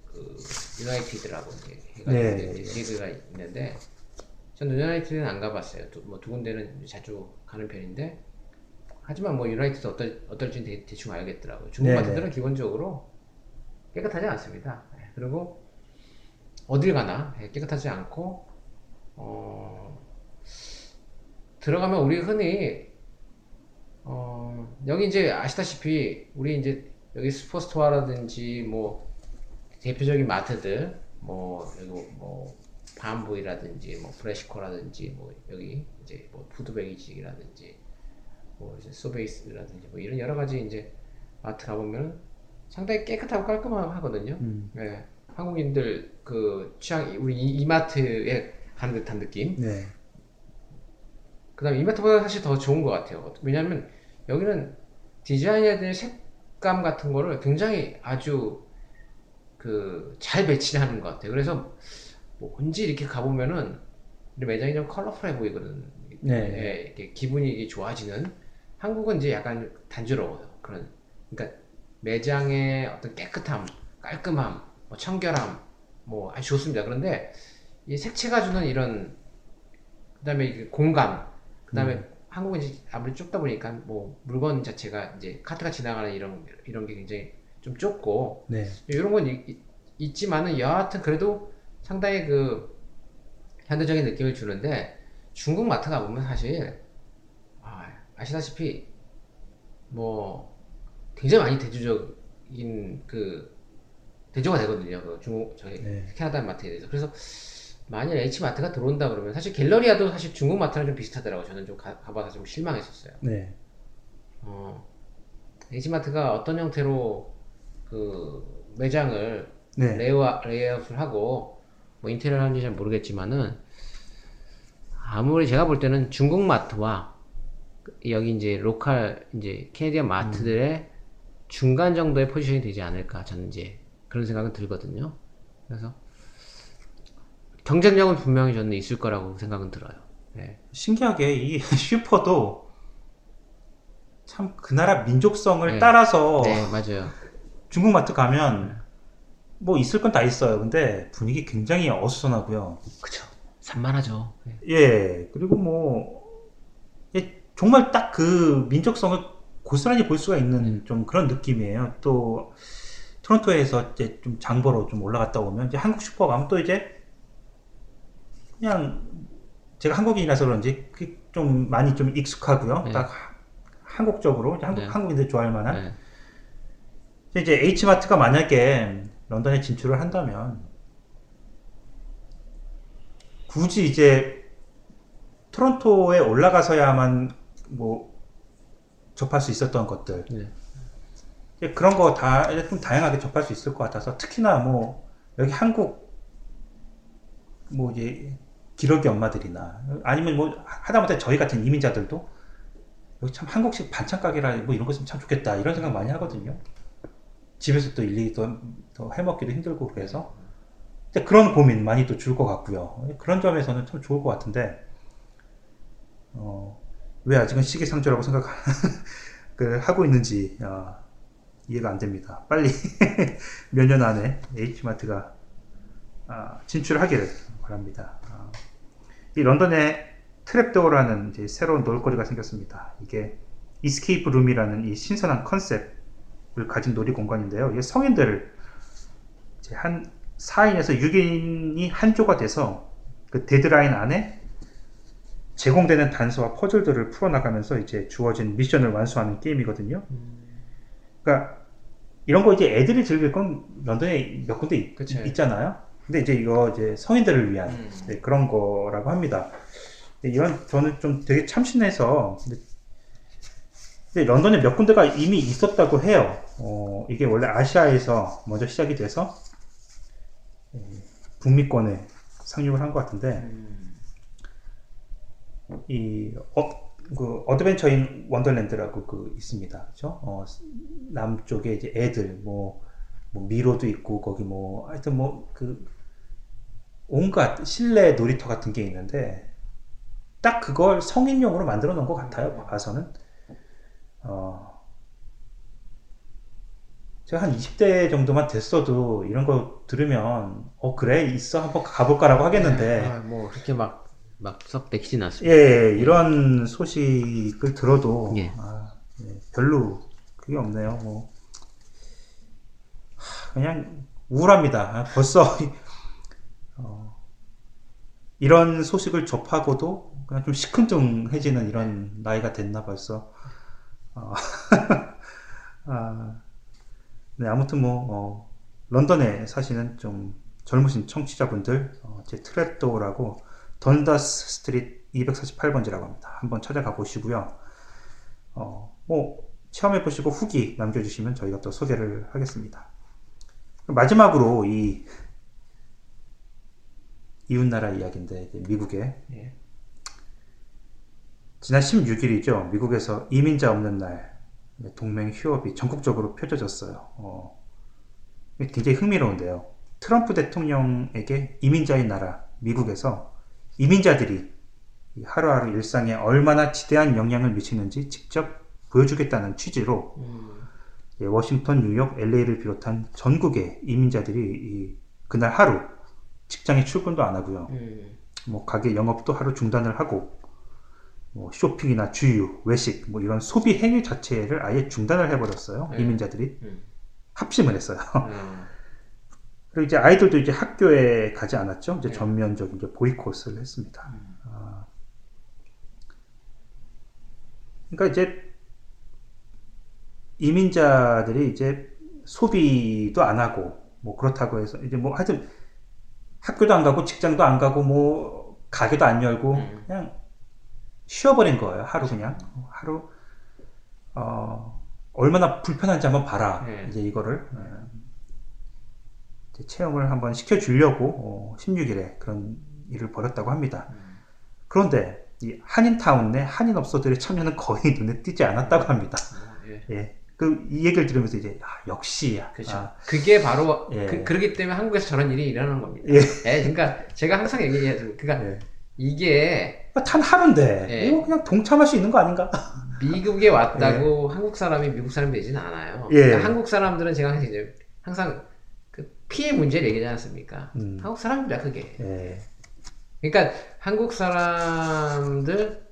그 유나이티드라고 해가지고 네. 리그가 있는데 저는 유나이티드는 안 가봤어요. 두, 뭐 두 군데는 자주 가는 편인데 하지만 뭐 유나이티드 어떨 어떨지 대, 대충 알겠더라고요. 중국 마트들은 기본적으로 깨끗하지 않습니다. 그리고 어딜 가나 깨끗하지 않고 어, 들어가면 우리 흔히 어, 여기 이제 아시다시피 우리 이제 여기 스포츠스토어라든지 뭐 대표적인 마트들 뭐 여기 뭐 반부이라든지 뭐 프레시코라든지 뭐 여기 이제 뭐 푸드베이직이라든지 뭐 이제 소베이스라든지 뭐 이런 여러 가지 이제 마트 가보면 상당히 깨끗하고 깔끔하거든요. 음. 예, 한국인들 그 취향 우리 이마트에 가는 듯한 느낌. 네. 그다음 이마트보다 사실 더 좋은 것 같아요. 왜냐하면 여기는 디자인이라든지 색감 같은 거를 굉장히 아주 그 잘 배치하는 것 같아요. 그래서 뭐 언제 이렇게 가보면은 우리 매장이 좀 컬러풀해 보이거든. 네. 예, 이렇게 기분이 좋아지는. 한국은 이제 약간 단조로워요. 그런 그러니까 매장의 어떤 깨끗함, 깔끔함, 뭐 청결함, 뭐 아주 좋습니다. 그런데 이 색채가 주는 이런 그다음에 이 공감 그 다음에 음. 한국은 이제 아무리 좁다 보니까 뭐 물건 자체가 이제 카트가 지나가는 이런 이런 게 굉장히 좀 좁고 네. 이런 건 이, 이, 있지만은 여하튼 그래도 상당히 그 현대적인 느낌을 주는데 중국 마트 가보면 사실 아, 아시다시피 뭐 굉장히 많이 대중적인 그 대조가 되거든요. 그 중국 저희 네. 캐나다 마트에 대해서. 그래서 만일 H마트가 들어온다 그러면 사실 갤러리아도 사실 중국 마트랑 좀 비슷하더라고요. 저는 좀 가, 가봐서 좀 실망했었어요. 네. 어, H마트가 어떤 형태로 그 매장을 네. 레이아, 레이아웃을 하고 뭐 인테리어를 하는지 잘 모르겠지만은 아무리 제가 볼 때는 중국 마트와 여기 이제 로컬 이제 캐나디안 마트들의 음. 중간 정도의 포지션이 되지 않을까 저는 이제 그런 생각은 들거든요. 그래서 경쟁력은 분명히 저는 있을 거라고 생각은 들어요. 네. 신기하게 이 슈퍼도 참 그 나라 민족성을 네. 따라서 네, 맞아요. 중국 마트 가면 뭐 있을 건 다 있어요. 근데 분위기 굉장히 어수선하고요. 그쵸. 산만하죠. 네. 예. 그리고 뭐 예, 정말 딱 그 민족성을 고스란히 볼 수가 있는 네. 좀 그런 느낌이에요. 또 토론토에서 이제 좀 장보러 좀 올라갔다 오면 이제 한국 슈퍼 가면 또 이제 그냥 제가 한국인이라서 그런지 좀 많이 좀 익숙하고요. 네. 딱 한국적으로 한국, 네. 한국인들 좋아할 만한 네. 이제 H마트가 만약에 런던에 진출을 한다면 굳이 이제 토론토에 올라가서야만 뭐 접할 수 있었던 것들 네. 그런 거 다 좀 다양하게 접할 수 있을 것 같아서 특히나 뭐 여기 한국 뭐 이제 기러기 엄마들이나 아니면 뭐 하다못해 저희 같은 이민자들도 여기 참 한국식 반찬 가게라 뭐 이런 거 있으면 참 좋겠다 이런 생각 많이 하거든요. 집에서 또 일일이 또, 또 해먹기도 힘들고 그래서 그런 고민 많이 또 줄 것 같고요. 그런 점에서는 참 좋을 것 같은데 어, 왜 아직은 시기상조라고 생각 하고 있는지 어, 이해가 안 됩니다. 빨리 몇 년 안에 H마트가 어, 진출하기를 바랍니다. 어, 이 런던에 트랩도어라는 이제 새로운 놀거리가 생겼습니다. 이게 이스케이프 룸이라는 이 신선한 컨셉을 가진 놀이 공간인데요. 이게 성인들을 이제 한 사 인에서 육 인이 한조가 돼서 그 데드라인 안에 제공되는 단서와 퍼즐들을 풀어나가면서 이제 주어진 미션을 완수하는 게임이거든요. 그러니까 이런 거 이제 애들이 즐길 건 런던에 몇 군데 있, 있잖아요. 근데 이제 이거 이제 성인들을 위한 음. 네, 그런 거라고 합니다. 이런 저는 좀 되게 참신해서 근데, 근데 런던에 몇 군데가 이미 있었다고 해요. 어, 이게 원래 아시아에서 먼저 시작이 돼서 음, 북미권에 상륙을 한 것 같은데 음. 이 어, 그 어드벤처인 원더랜드라고 그 있습니다. 그렇죠? 어, 남쪽에 이제 애들 뭐 뭐 미로도 있고 거기 뭐 하여튼 뭐 그 온갖 실내 놀이터 같은 게 있는데 딱 그걸 성인용으로 만들어 놓은 것 같아요. 봐서는 어 제가 한 이십 대 정도만 됐어도 이런 거 들으면 어 그래 있어 한번 가볼까라고 하겠는데 아, 뭐 그렇게 막 막석 백신 났습니다. 예, 이런 소식을 들어도 예. 아, 예, 별로 그게 없네요. 뭐 그냥 우울합니다. 벌써 어, 이런 소식을 접하고도 그냥 좀 시큰둥해지는 이런 나이가 됐나 벌써. 어, 아, 네, 아무튼 뭐 어, 런던에 사시는 좀 젊으신 청취자분들 어, 제 트레토라고 던다스 스트리트 이백사십팔 번지라고 합니다. 한번 찾아가 보시고요. 어, 뭐 체험해 보시고 후기 남겨주시면 저희가 또 소개를 하겠습니다. 마지막으로 이 이웃나라 이야기인데 미국에 예. 지난 십육 일이죠. 미국에서 이민자 없는 날 동맹 휴업이 전국적으로 펼쳐졌어요. 어, 굉장히 흥미로운데요. 트럼프 대통령에게 이민자의 나라 미국에서 이민자들이 하루하루 일상에 얼마나 지대한 영향을 미치는지 직접 보여주겠다는 취지로 음. 예, 워싱턴, 뉴욕, 엘에이를 비롯한 전국의 이민자들이 이, 그날 하루 직장에 출근도 안 하고요. 음. 뭐 가게 영업도 하루 중단을 하고 뭐 쇼핑이나 주유, 외식 뭐 이런 소비 행위 자체를 아예 중단을 해버렸어요. 음. 이민자들이 음. 합심을 했어요. 음. 그리고 이제 아이들도 이제 학교에 가지 않았죠. 이제 네. 전면적인 이제 보이콧을 했습니다. 음. 아. 그러니까 이제 이민자들이 이제 소비도 안 하고 뭐 그렇다고 해서 이제 뭐 하여튼 학교도 안 가고 직장도 안 가고 뭐 가게도 안 열고 음. 그냥 쉬어버린 거예요. 하루 그냥 음. 하루 어 얼마나 불편한지 한번 봐라. 음. 이제 이거를. 음. 체험을 한번 시켜주려고 십육 일에 그런 일을 벌였다고 합니다. 그런데 이 한인타운 내 한인업소들의 참여는 거의 눈에 띄지 않았다고 합니다. 예. 예. 그 이 얘기를 들으면서 이제 아, 역시 그렇죠. 아, 그게 바로 예. 그, 그렇기 때문에 한국에서 저런 일이 일어나는 겁니다. 예. 예, 그러니까 제가 항상 얘기해요. 그러니까 예. 이게 단 하루인데 예. 이거 그냥 동참할 수 있는 거 아닌가? 미국에 왔다고 예. 한국 사람이 미국 사람이 되진 않아요. 예. 그러니까 한국 사람들은 제가 항상, 이제, 항상 피해 문제를 얘기하지 않습니까? 음. 한국 사람입니다, 그게. 예. 그러니까, 한국 사람들,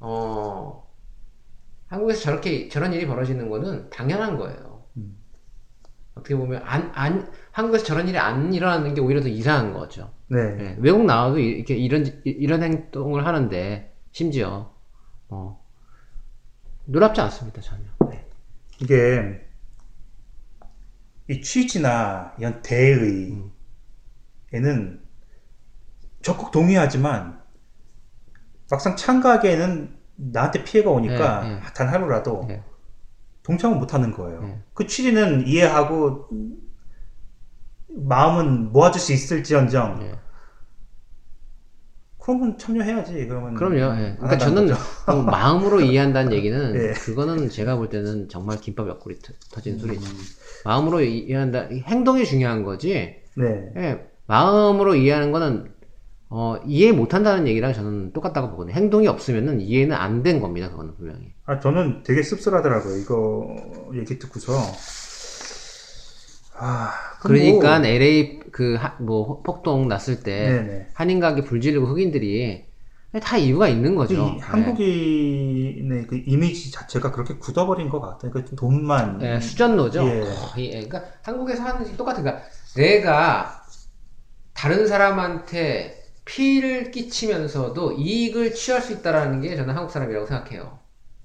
어, 한국에서 저렇게, 저런 일이 벌어지는 거는 당연한 거예요. 음. 어떻게 보면, 안, 안, 한국에서 저런 일이 안 일어나는 게 오히려 더 이상한 거죠. 네. 예. 외국 나와도 이렇게 이런, 이런 행동을 하는데, 심지어, 어, 놀랍지 않습니다, 전혀. 네. 이게, 이 취지나 이런 대의에는 음. 적극 동의하지만 막상 참가하기에는 나한테 피해가 오니까 예, 예. 단 하루라도 예. 동참은 못하는 거예요. 예. 그 취지는 이해하고 마음은 모아줄 수 있을지언정 예. 그러면 참여해야지. 그러면 그럼요. 예. 그러니까 저는 뭐 마음으로 이해한다는 얘기는 예. 그거는 제가 볼 때는 정말 김밥 옆구리 터진 소리죠. 음. 마음으로 이해한다. 행동이 중요한 거지. 네. 예. 마음으로 이해하는 거는 어, 이해 못한다는 얘기랑 저는 똑같다고 보거든요. 행동이 없으면은 이해는 안 된 겁니다. 그거는 분명히. 아 저는 되게 씁쓸하더라고요. 이거 얘기 듣고서. 아, 그러니까 뭐... 엘에이 그 뭐 폭동 났을 때 네네. 한인 가게 불지르고 흑인들이 다 이유가 있는 거죠. 이, 한국인의 네. 그 이미지 자체가 그렇게 굳어버린 것 같아요. 그러니까 돈만 네, 수전노죠. 예. 거의, 그러니까 한국에서 하는 똑같은 그러니까 내가 다른 사람한테 피해를 끼치면서도 이익을 취할 수 있다라는 게 저는 한국 사람이라고 생각해요.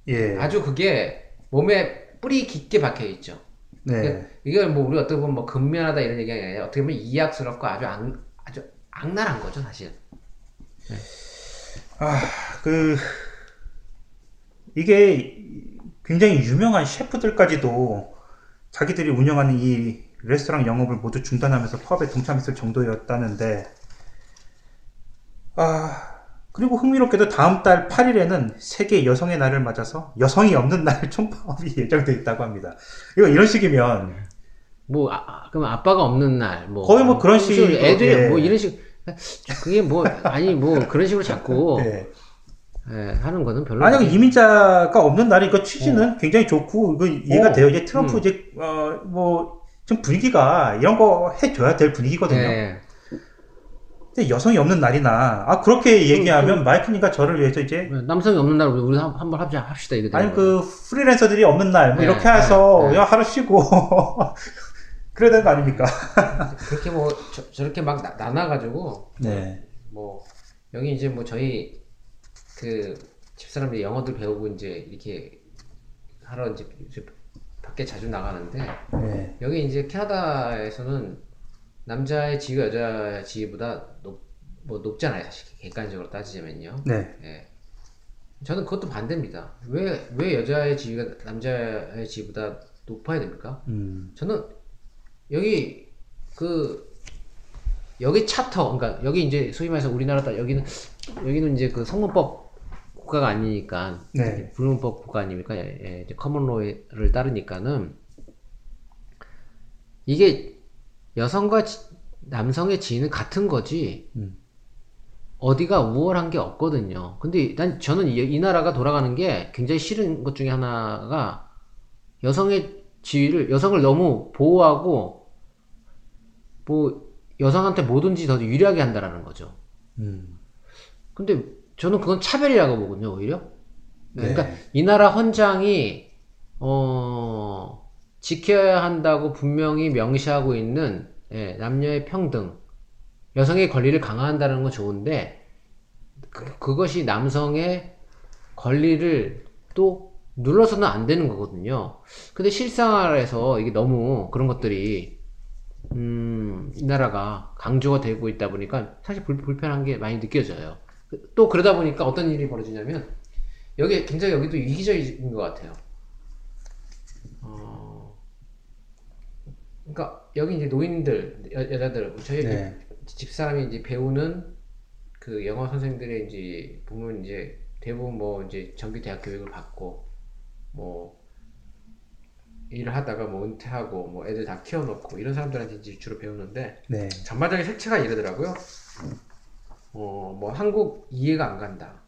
예. 아주 그게 몸에 뿌리 깊게 박혀 있죠. 네. 그러니까 이게 뭐 우리 어떻게 보면 뭐 근면하다 이런 얘기가 아니라 어떻게 보면 이악스럽고 아주 악, 아주 악랄한 거죠 사실. 네. 아, 그 이게 굉장히 유명한 셰프들까지도 자기들이 운영하는 이 레스토랑 영업을 모두 중단하면서 파업에 동참했을 정도였다는데, 아 그리고 흥미롭게도 다음 달 팔 일에는 세계 여성의 날을 맞아서 여성이 없는 날 총파업이 예정돼 있다고 합니다. 이거 이런 식이면 뭐 아, 그럼 아빠가 없는 날 뭐 거의 뭐 그런 식으로 애들이 예. 뭐 이런 식 그게 뭐 아니 뭐 그런 식으로 자꾸 예. 예, 하는 거는 별로. 아니, 이민자가 없는 날이 이거 취지는 어. 굉장히 좋고, 이거 이해가 어. 돼요. 이제 트럼프 음. 이제, 어, 뭐, 좀 분위기가 이런 거 해줘야 될 분위기거든요. 예. 근데 여성이 없는 날이나, 아, 그렇게 얘기하면 음, 마이크님과 저를 위해서 이제. 남성이 없는 날 우리 한, 한번 합자, 합시다. 이거 아니, 그, 프리랜서들이 없는 날, 뭐 예, 이렇게 해서, 예, 예. 하루 쉬고. 그래야 되는 거 아닙니까? 그렇게 뭐, 저, 저렇게 막 나, 나눠가지고. 네. 뭐, 여기 이제 뭐 저희, 그, 집사람들이 영어들 배우고 이제 이렇게 하러 이제 밖에 자주 나가는데. 네. 여기 이제 캐나다에서는 남자의 지위, 여자의 지위보다 높, 뭐 높잖아요. 사실 객관적으로 따지자면요. 네. 예. 저는 그것도 반대입니다. 왜, 왜 여자의 지위가 남자의 지위보다 높아야 됩니까? 음. 저는 여기, 그, 여기 차터, 그러니까 여기 이제 소위 말해서 우리나라 따라 여기는, 여기는 이제 그 성문법 국가가 아니니까, 네. 불문법 국가 아닙니까? 예, 이제 커먼로를 따르니까는, 이게 여성과 지, 남성의 지위는 같은 거지, 음. 어디가 우월한 게 없거든요. 근데 난, 저는 이, 이 나라가 돌아가는 게 굉장히 싫은 것 중에 하나가, 여성의 지위를, 여성을 너무 보호하고, 뭐, 여성한테 뭐든지 더 유리하게 한다라는 거죠. 음. 근데 저는 그건 차별이라고 보거든요, 오히려. 네. 그러니까, 이 나라 헌장이, 어, 지켜야 한다고 분명히 명시하고 있는, 예, 남녀의 평등, 여성의 권리를 강화한다는 건 좋은데, 그, 그것이 남성의 권리를 또, 눌러서는 안 되는 거거든요. 근데 실생활에서 이게 너무 그런 것들이 음, 이 나라가 강조가 되고 있다 보니까 사실 불, 불편한 게 많이 느껴져요. 또 그러다 보니까 어떤 일이 벌어지냐면 여기 굉장히 여기도 이기적인 것 같아요. 어, 그러니까 여기 이제 노인들 여, 여자들 저희 네. 집 사람이 이제 배우는 그 영어 선생들의 이제 보면 이제 대부분 뭐 이제 정규 대학 교육을 받고 뭐 일을 하다가 뭐 은퇴하고 뭐 애들 다 키워놓고 이런 사람들한테 이제 주로 배우는데 네. 전반적인 색채가 이러더라고요. 어 뭐 한국 이해가 안 간다.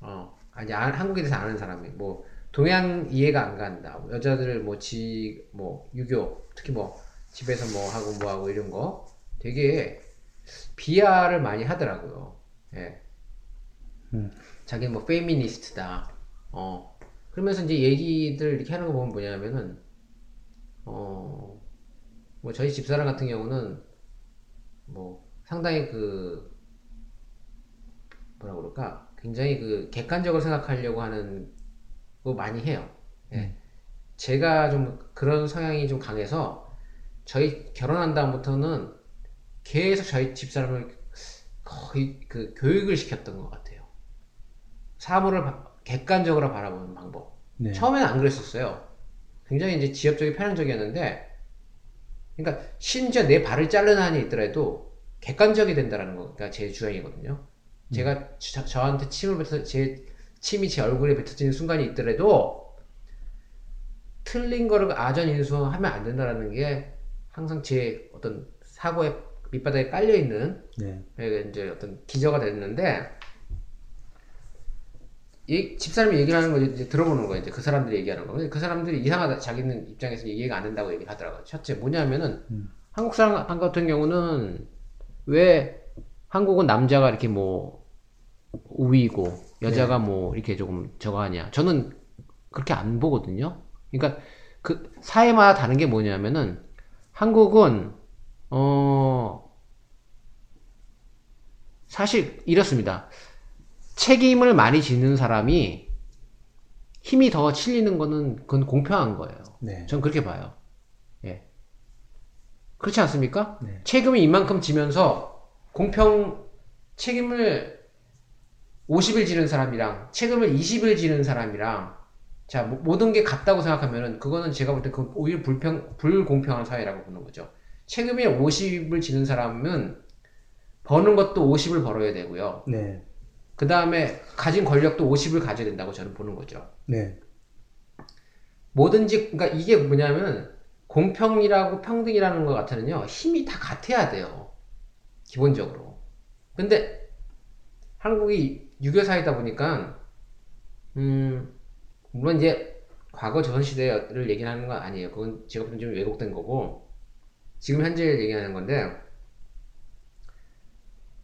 어 아니 아, 한국에 대해서 아는 사람이 뭐 동양 이해가 안 간다. 여자들 뭐 지 뭐 유교 특히 뭐 집에서 뭐 하고 뭐 하고 이런 거 되게 비하를 많이 하더라고요. 예. 음. 자기는 뭐 페미니스트다. 어 그러면서 이제 얘기들 이렇게 하는 거 보면 뭐냐면은 어 뭐 저희 집사람 같은 경우는 뭐 상당히 그 뭐라 그럴까 굉장히 그 객관적으로 생각하려고 하는 거 많이 해요. 예. 음. 제가 좀 그런 성향이 좀 강해서 저희 결혼한 다음부터는 계속 저희 집사람을 거의 그 교육을 시켰던 것 같아요. 사물을 객관적으로 바라보는 방법. 네. 처음에는 안 그랬었어요. 굉장히 이제 지엽적이 편향적이었는데, 그러니까 심지어 내 발을 자르는 한이 있더라도 객관적이 된다라는 거가 제 주장이거든요. 음. 제가 저, 저한테 침을 뱉어 제 침이 제 얼굴에 뱉어지는 순간이 있더라도 틀린 거를 아전인수하면 안 된다라는 게 항상 제 어떤 사고의 밑바닥에 깔려 있는 네. 이제 어떤 기저가 됐는데. 이 집사람이 얘기를 하는 거 이제 들어보는 거예요. 이제 그 사람들이 얘기하는 거. 그 사람들이 이상하다. 자기는 입장에서 이해가 안 된다고 얘기하더라고요. 첫째 뭐냐면은 음. 한국 사람 같은 경우는 왜 한국은 남자가 이렇게 뭐 우위고 여자가 네. 뭐 이렇게 조금 저거 하냐. 저는 그렇게 안 보거든요. 그러니까 그 사회마다 다른 게 뭐냐면은 한국은 어 사실 이렇습니다. 책임을 많이 지는 사람이 힘이 더 실리는 거는 그건 공평한 거예요. 네. 전 그렇게 봐요. 예. 그렇지 않습니까? 네. 책임을 이만큼 지면서 공평 책임을 오십을 지는 사람이랑 책임을 이십을 지는 사람이랑 자 모든 게 같다고 생각하면은 그거는 제가 볼 때 그 오히려 불평 불공평한 사회라고 보는 거죠. 책임이 오십을 지는 사람은 버는 것도 오십을 벌어야 되고요. 네. 그 다음에 가진 권력도 오십을 가져야 된다고 저는 보는 거죠. 네. 뭐든지 그러니까 이게 뭐냐면 공평이라고 평등이라는 것 같으면요 힘이 다 같아야 돼요. 기본적으로. 근데 한국이 유교사이다 보니까 음 물론 이제 과거 조선시대를 얘기하는 건 아니에요. 그건 직업은 좀 왜곡된 거고 지금 현재를 얘기하는 건데,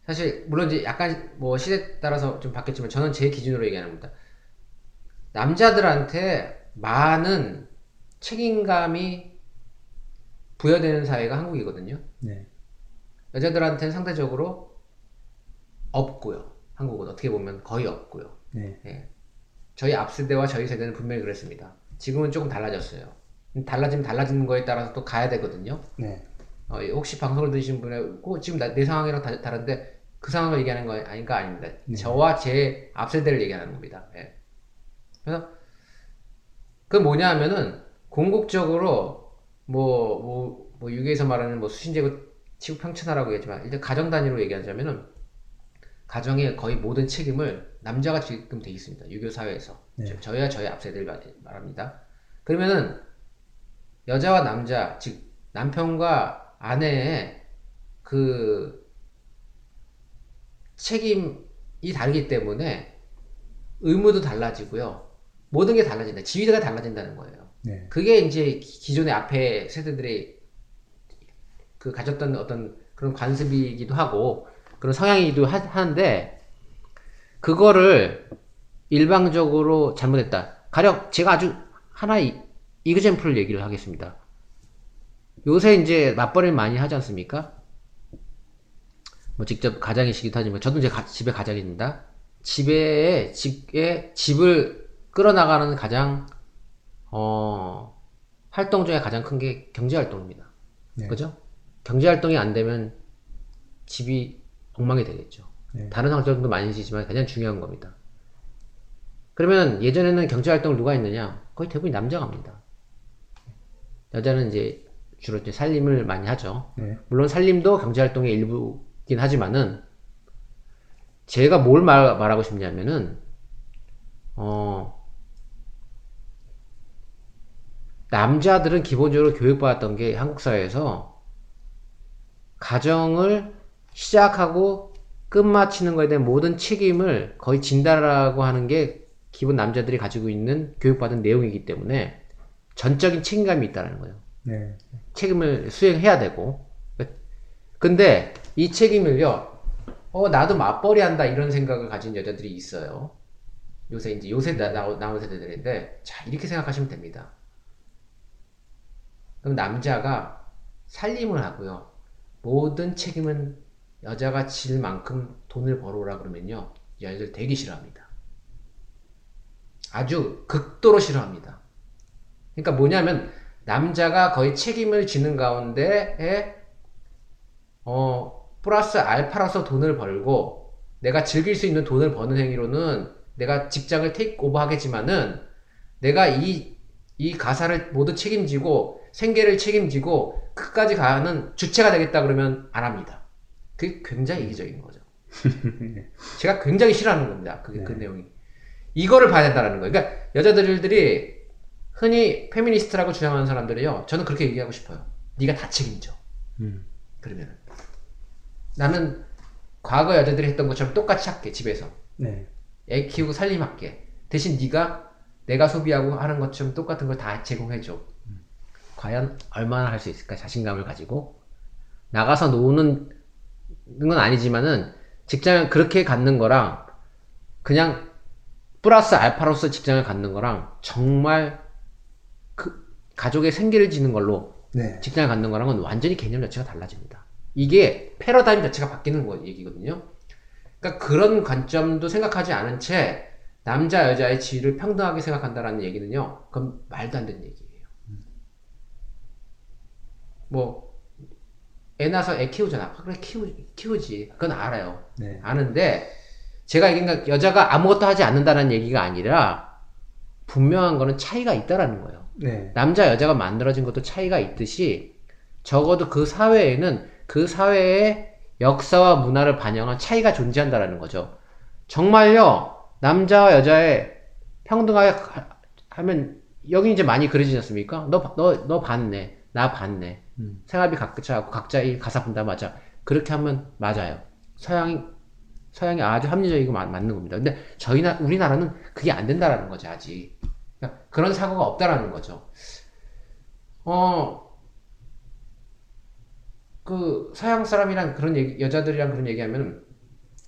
사실 물론 이제 약간 뭐 시대에 따라서 좀 바뀌었지만 저는 제 기준으로 얘기하는 겁니다. 남자들한테 많은 책임감이 부여되는 사회가 한국이거든요. 네. 여자들한테는 상대적으로 없고요. 한국은 어떻게 보면 거의 없고요. 네. 네. 저희 앞세대와 저희 세대는 분명히 그랬습니다. 지금은 조금 달라졌어요. 달라지면 달라지는 거에 따라서 또 가야 되거든요. 네. 어, 혹시 방송을 들으신 분이고 지금 나, 내 상황이랑 다, 다른데 그 상황을 얘기하는 거 아닌가? 아닙니다. 네. 저와 제 앞세대를 얘기하는 겁니다. 네. 그래서 그 뭐냐 하면은 궁극적으로 뭐, 뭐, 뭐 유교에서 말하는 뭐 수신제고 치고 평천하라고 얘기하지만 일단 가정 단위로 얘기하자면은 가정의 거의 모든 책임을 남자가 지금 돼 있습니다. 유교 사회에서. 네. 저희와 저희 앞세대를 말합니다. 그러면은 여자와 남자, 즉 남편과 아내의 그 책임이 다르기 때문에 의무도 달라지고요. 모든 게 달라진다. 지위가 달라진다는 거예요. 네. 그게 이제 기존의 앞에 세대들이 그 가졌던 어떤 그런 관습이기도 하고 그런 성향이기도 하, 하는데 그거를 일방적으로 잘못했다. 가령 제가 아주 하나의 이그젠플 얘기를 하겠습니다. 요새 이제 맞벌이를 많이 하지 않습니까? 뭐 직접 가장이시기도 하지만 저도 이제 가, 집에 가장입니다. 집에 집에 집을 끌어나가는 가장 어 활동 중에 가장 큰 게 경제활동입니다. 네. 그죠? 경제활동이 안 되면 집이 엉망이 되겠죠. 네. 다른 활동도 많이 있지만 가장 중요한 겁니다. 그러면 예전에는 경제활동을 누가 했느냐? 거의 대부분 남자가 합니다. 여자는 이제 주로 이제 살림을 많이 하죠. 네. 물론 살림도 경제활동의 일부긴 하지만은 제가 뭘 말, 말하고 싶냐면은 어 남자들은 기본적으로 교육받았던 게 한국 사회에서 가정을 시작하고 끝마치는 거에 대한 모든 책임을 거의 진다라고 하는 게 기본 남자들이 가지고 있는 교육받은 내용이기 때문에 전적인 책임감이 있다는 거예요. 네. 책임을 수행해야 되고. 근데 이 책임을요, 어 나도 맞벌이 한다 이런 생각을 가진 여자들이 있어요. 요새 이제 요새 나, 나, 나온 세대들인데, 자 이렇게 생각하시면 됩니다. 그럼 남자가 살림을 하고요, 모든 책임은 여자가 질 만큼 돈을 벌어오라 그러면요, 여자들 되게 싫어합니다. 아주 극도로 싫어합니다. 그러니까 뭐냐면 남자가 거의 책임을 지는 가운데에 어 플러스 알파로서 돈을 벌고 내가 즐길 수 있는 돈을 버는 행위로는 내가 직장을 테이크오버 하겠지만은 내가 이, 이 가사를 모두 책임지고 생계를 책임지고 끝까지 가는 주체가 되겠다 그러면 안 합니다. 그게 굉장히 이기적인 거죠. 제가 굉장히 싫어하는 겁니다. 그게, 네. 그 내용이. 이거를 봐야 된다는 거예요. 그러니까 여자들들이 흔히 페미니스트라고 주장하는 사람들이요, 저는 그렇게 얘기하고 싶어요. 네가 다 책임져. 음. 그러면은 나는 과거 여자들이 했던 것처럼 똑같이 할게. 집에서. 네. 애 키우고 살림할게. 대신 네가 내가 소비하고 하는 것처럼 똑같은 걸 다 제공해줘. 음. 과연 얼마나 할 수 있을까? 자신감을 가지고 나가서 노는 건 아니지만은 직장을 그렇게 갖는 거랑 그냥 플러스 알파로서 직장을 갖는 거랑 정말 그 가족의 생계를 지는 걸로, 네. 직장을 갖는 거랑은 완전히 개념 자체가 달라집니다. 이게 패러다임 자체가 바뀌는 거 얘기거든요. 그러니까 그런 관점도 생각하지 않은 채 남자 여자의 지위를 평등하게 생각한다라는 얘기는요, 그건 말도 안 되는 얘기예요. 음. 뭐 애 낳아서 애 키우잖아. 그래 키우, 키우지. 그건 알아요. 네. 아는데 제가 얘기한 게 여자가 아무것도 하지 않는다는 얘기가 아니라 분명한 거는 차이가 있다라는 거예요. 네. 남자 여자가 만들어진 것도 차이가 있듯이 적어도 그 사회에는 그 사회의 역사와 문화를 반영한 차이가 존재한다라는 거죠. 정말요, 남자와 여자의 평등하게 하면 여기 이제 많이 그려지지 않습니까? 너, 너, 너 봤네. 나 봤네. 음. 생활비 각자 하고 각자 이 가사 분담 맞아. 그렇게 하면 맞아요. 서양이 서양이 아주 합리적이고 마, 맞는 겁니다. 근데 저희 나, 우리나라는 그게 안 된다라는 거지, 아직. 그러니까 그런 사고가 없다라는 거죠. 어, 그, 서양 사람이랑 그런 얘기, 여자들이랑 그런 얘기하면,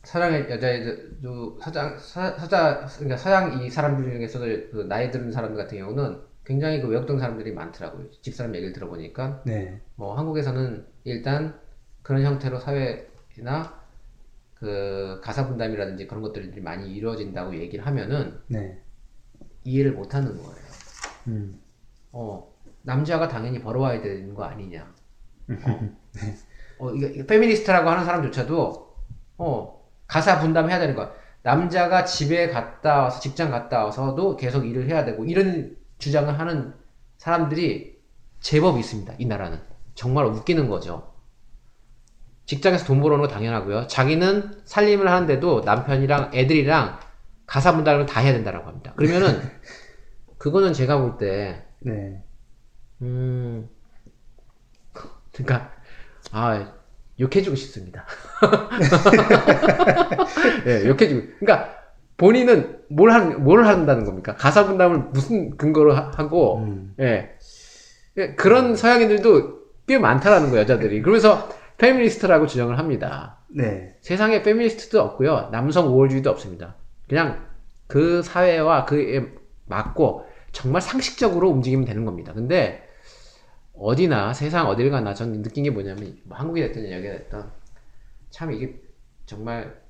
서양의 여자애들, 서양, 서, 서자, 그러니까 서양 이 사람들 중에서도 그 나이 드는 사람들 같은 경우는 굉장히 그 외국동 사람들이 많더라고요. 집사람 얘기를 들어보니까. 네. 뭐, 한국에서는 일단 그런 형태로 사회나 그 가사분담이라든지 그런 것들이 많이 이루어진다고 얘기를 하면은, 네. 이해를 못 하는 거예요. 음. 어, 남자가 당연히 벌어와야 되는 거 아니냐. 어, 네. 어 이게 페미니스트라고 하는 사람조차도, 어, 가사분담 해야 되는 거야. 남자가 집에 갔다 와서, 직장 갔다 와서도 계속 일을 해야 되고, 이런 주장을 하는 사람들이 제법 있습니다, 이 나라는. 정말 웃기는 거죠. 직장에서 돈 벌어오는 거 당연하고요. 자기는 살림을 하는데도 남편이랑 애들이랑 가사분담을 다 해야 된다라고 합니다. 그러면은, 그거는 제가 볼 때, 네. 음, 그러니까, 아, 욕해주고 싶습니다. 예, 욕해주고. 그러니까, 본인은 뭘, 한, 뭘 한다는 겁니까? 가사분담을 무슨 근거로 하, 하고, 음. 예. 그런 서양인들도 꽤 많다라는 거예요, 여자들이. 그러면서, 페미니스트라고 주장을 합니다. 네. 세상에 페미니스트도 없고요. 남성 우월주의도 없습니다. 그냥 그 사회와 그에 맞고 정말 상식적으로 움직이면 되는 겁니다. 근데 어디나 세상 어딜 가나 저는 느낀 게 뭐냐면 뭐 한국이 됐든 여기가 됐든 참 이게 정말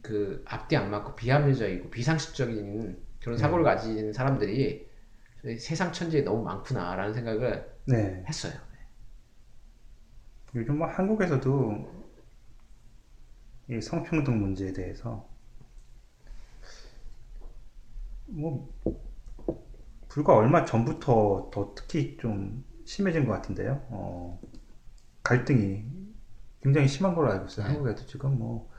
그 앞뒤 안 맞고 비합리적이고 비상식적인 그런 사고를 네. 가진 사람들이 세상 천지에 너무 많구나라는 생각을 네. 했어요. 요즘 뭐 한국에서도 이 성평등 문제에 대해서 뭐 불과 얼마 전부터 더 특히 좀 심해진 것 같은데요. 어, 갈등이 굉장히 심한 걸로 알고 있어요. 네. 한국에도 지금 뭐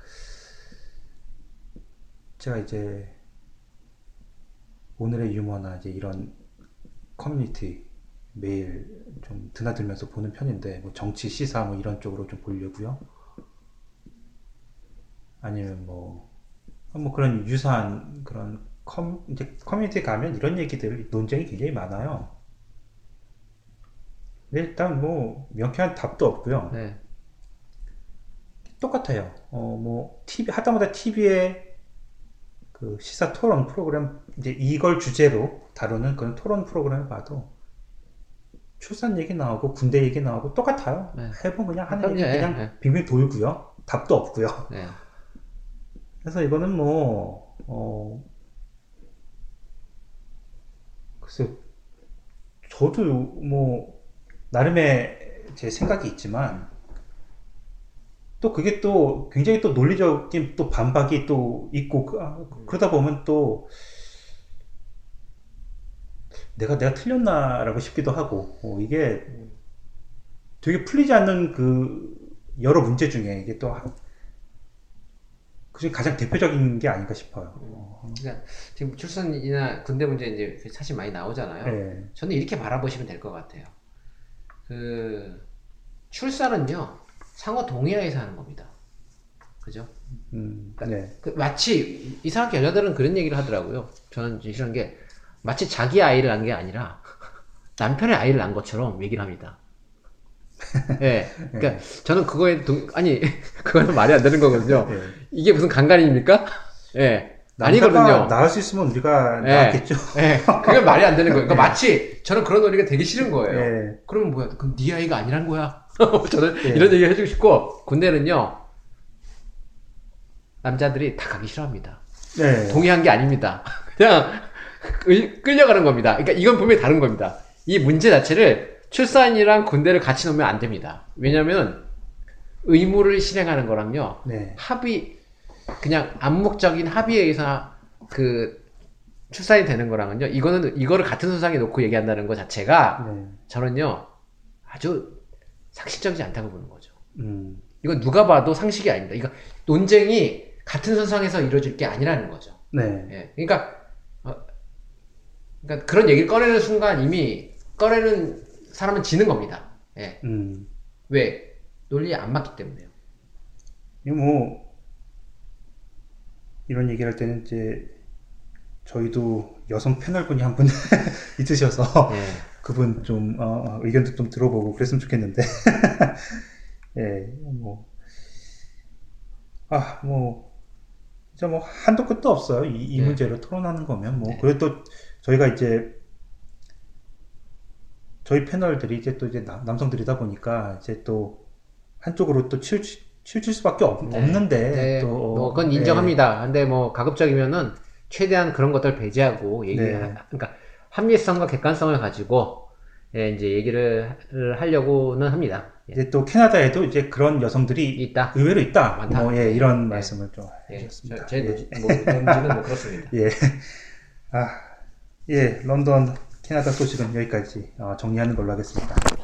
제가 이제 오늘의 유머나 이제 이런 커뮤니티 매일 좀 드나들면서 보는 편인데 뭐 정치, 시사 뭐 이런 쪽으로 좀 보려고요. 아니면 뭐, 뭐 그런 유사한 그런 컴, 이제 커뮤니티 가면 이런 얘기들 논쟁이 굉장히 많아요. 근데 일단 뭐 명쾌한 답도 없고요. 네. 똑같아요. 어 뭐 티비 하다마다 티비에 그 시사 토론 프로그램 이제 이걸 주제로 다루는 그런 토론 프로그램을 봐도. 출산 얘기 나오고 군대 얘기 나오고 똑같아요. 네. 해보면 그냥 하는 얘기 그냥 네. 빙빙 돌고요. 답도 없고요. 네. 그래서 이거는 뭐 어... 글쎄 저도 뭐 나름의 제 생각이 있지만 또 그게 또 굉장히 또 논리적인 또 반박이 또 있고 그러다 보면 또 내가 내가 틀렸나라고 싶기도 하고 어, 이게 되게 풀리지 않는 그 여러 문제 중에 이게 또 그중에 가장 대표적인 게 아닌가 싶어요. 어. 그러니까 지금 출산이나 군대 문제 이제 사실 많이 나오잖아요. 네. 저는 이렇게 바라보시면 될 것 같아요. 그 출산은요 상호 동의하에서 하는 겁니다. 그죠? 음, 그러니까 네. 그 마치 이상하게 여자들은 그런 얘기를 하더라고요. 저는 싫은 게. 마치 자기 아이를 낳은 게 아니라 남편의 아이를 낳은 것처럼 얘기를 합니다. 예. 그러니까 네. 저는 그거에 동, 아니 그거는 말이 안 되는 거거든요. 네. 이게 무슨 강간입니까? 예. 아니거든요. 낳을 수 있으면 우리가 네. 낳았겠죠. 예. 그게 말이 안 되는 거예요. 그러니까 네. 마치 저는 그런 논리가 되게 싫은 거예요. 네. 그러면 뭐야? 그럼 네 아이가 아니란 거야. 저는 네. 이런 얘기 해주고 싶고 군대는요 남자들이 다 가기 싫어합니다. 네. 동의한 게 아닙니다. 그냥 끌려가는 겁니다. 그러니까 이건 분명히 다른 겁니다. 이 문제 자체를 출산이랑 군대를 같이 놓으면 안 됩니다. 왜냐하면 의무를 실행하는 거랑요 네. 합의 그냥 암묵적인 합의에 의해서 그 출산이 되는 거랑은요 이거는 이거를 같은 선상에 놓고 얘기한다는 것 자체가 네. 저는요 아주 상식적이지 않다고 보는 거죠. 음. 이건 누가 봐도 상식이 아닙니다. 이거 논쟁이 같은 선상에서 이루어질 게 아니라는 거죠. 네. 예. 그러니까. 그러니까 그런 얘기를 꺼내는 순간 이미 꺼내는 사람은 지는 겁니다. 예. 음. 왜? 논리에 안 맞기 때문에요. 뭐 이런 얘기를 할 때는 이제 저희도 여성 패널분이 한 분 있으셔서 예. 그분 좀 어, 의견도 좀 들어보고 그랬으면 좋겠는데 예, 뭐 아, 뭐 진짜 뭐 한도 끝도 없어요. 이, 이 예. 문제를 토론하는 거면 뭐 예. 그래도 저희가 이제 저희 패널들이 이제 또 이제 남, 남성들이다 보니까 이제 또 한쪽으로 또 치우, 치우칠 수밖에 없, 네. 없는데 네. 또 뭐 그건 인정합니다. 예. 근데 뭐 가급적이면은 최대한 그런 것들 배제하고 얘기를 네. 그러니까 합리성과 객관성을 가지고 예, 이제 얘기를 하려고는 합니다. 예. 이제 또 캐나다에도 이제 그런 여성들이 있다. 의외로 있다. 많다. 뭐 예, 이런 예. 말씀을 좀 예. 해주셨습니다. 제 예. 뭐, 논지는 뭐 그렇습니다. 예. 아, 예, 런던 캐나다 소식은 여기까지 어, 정리하는 걸로 하겠습니다.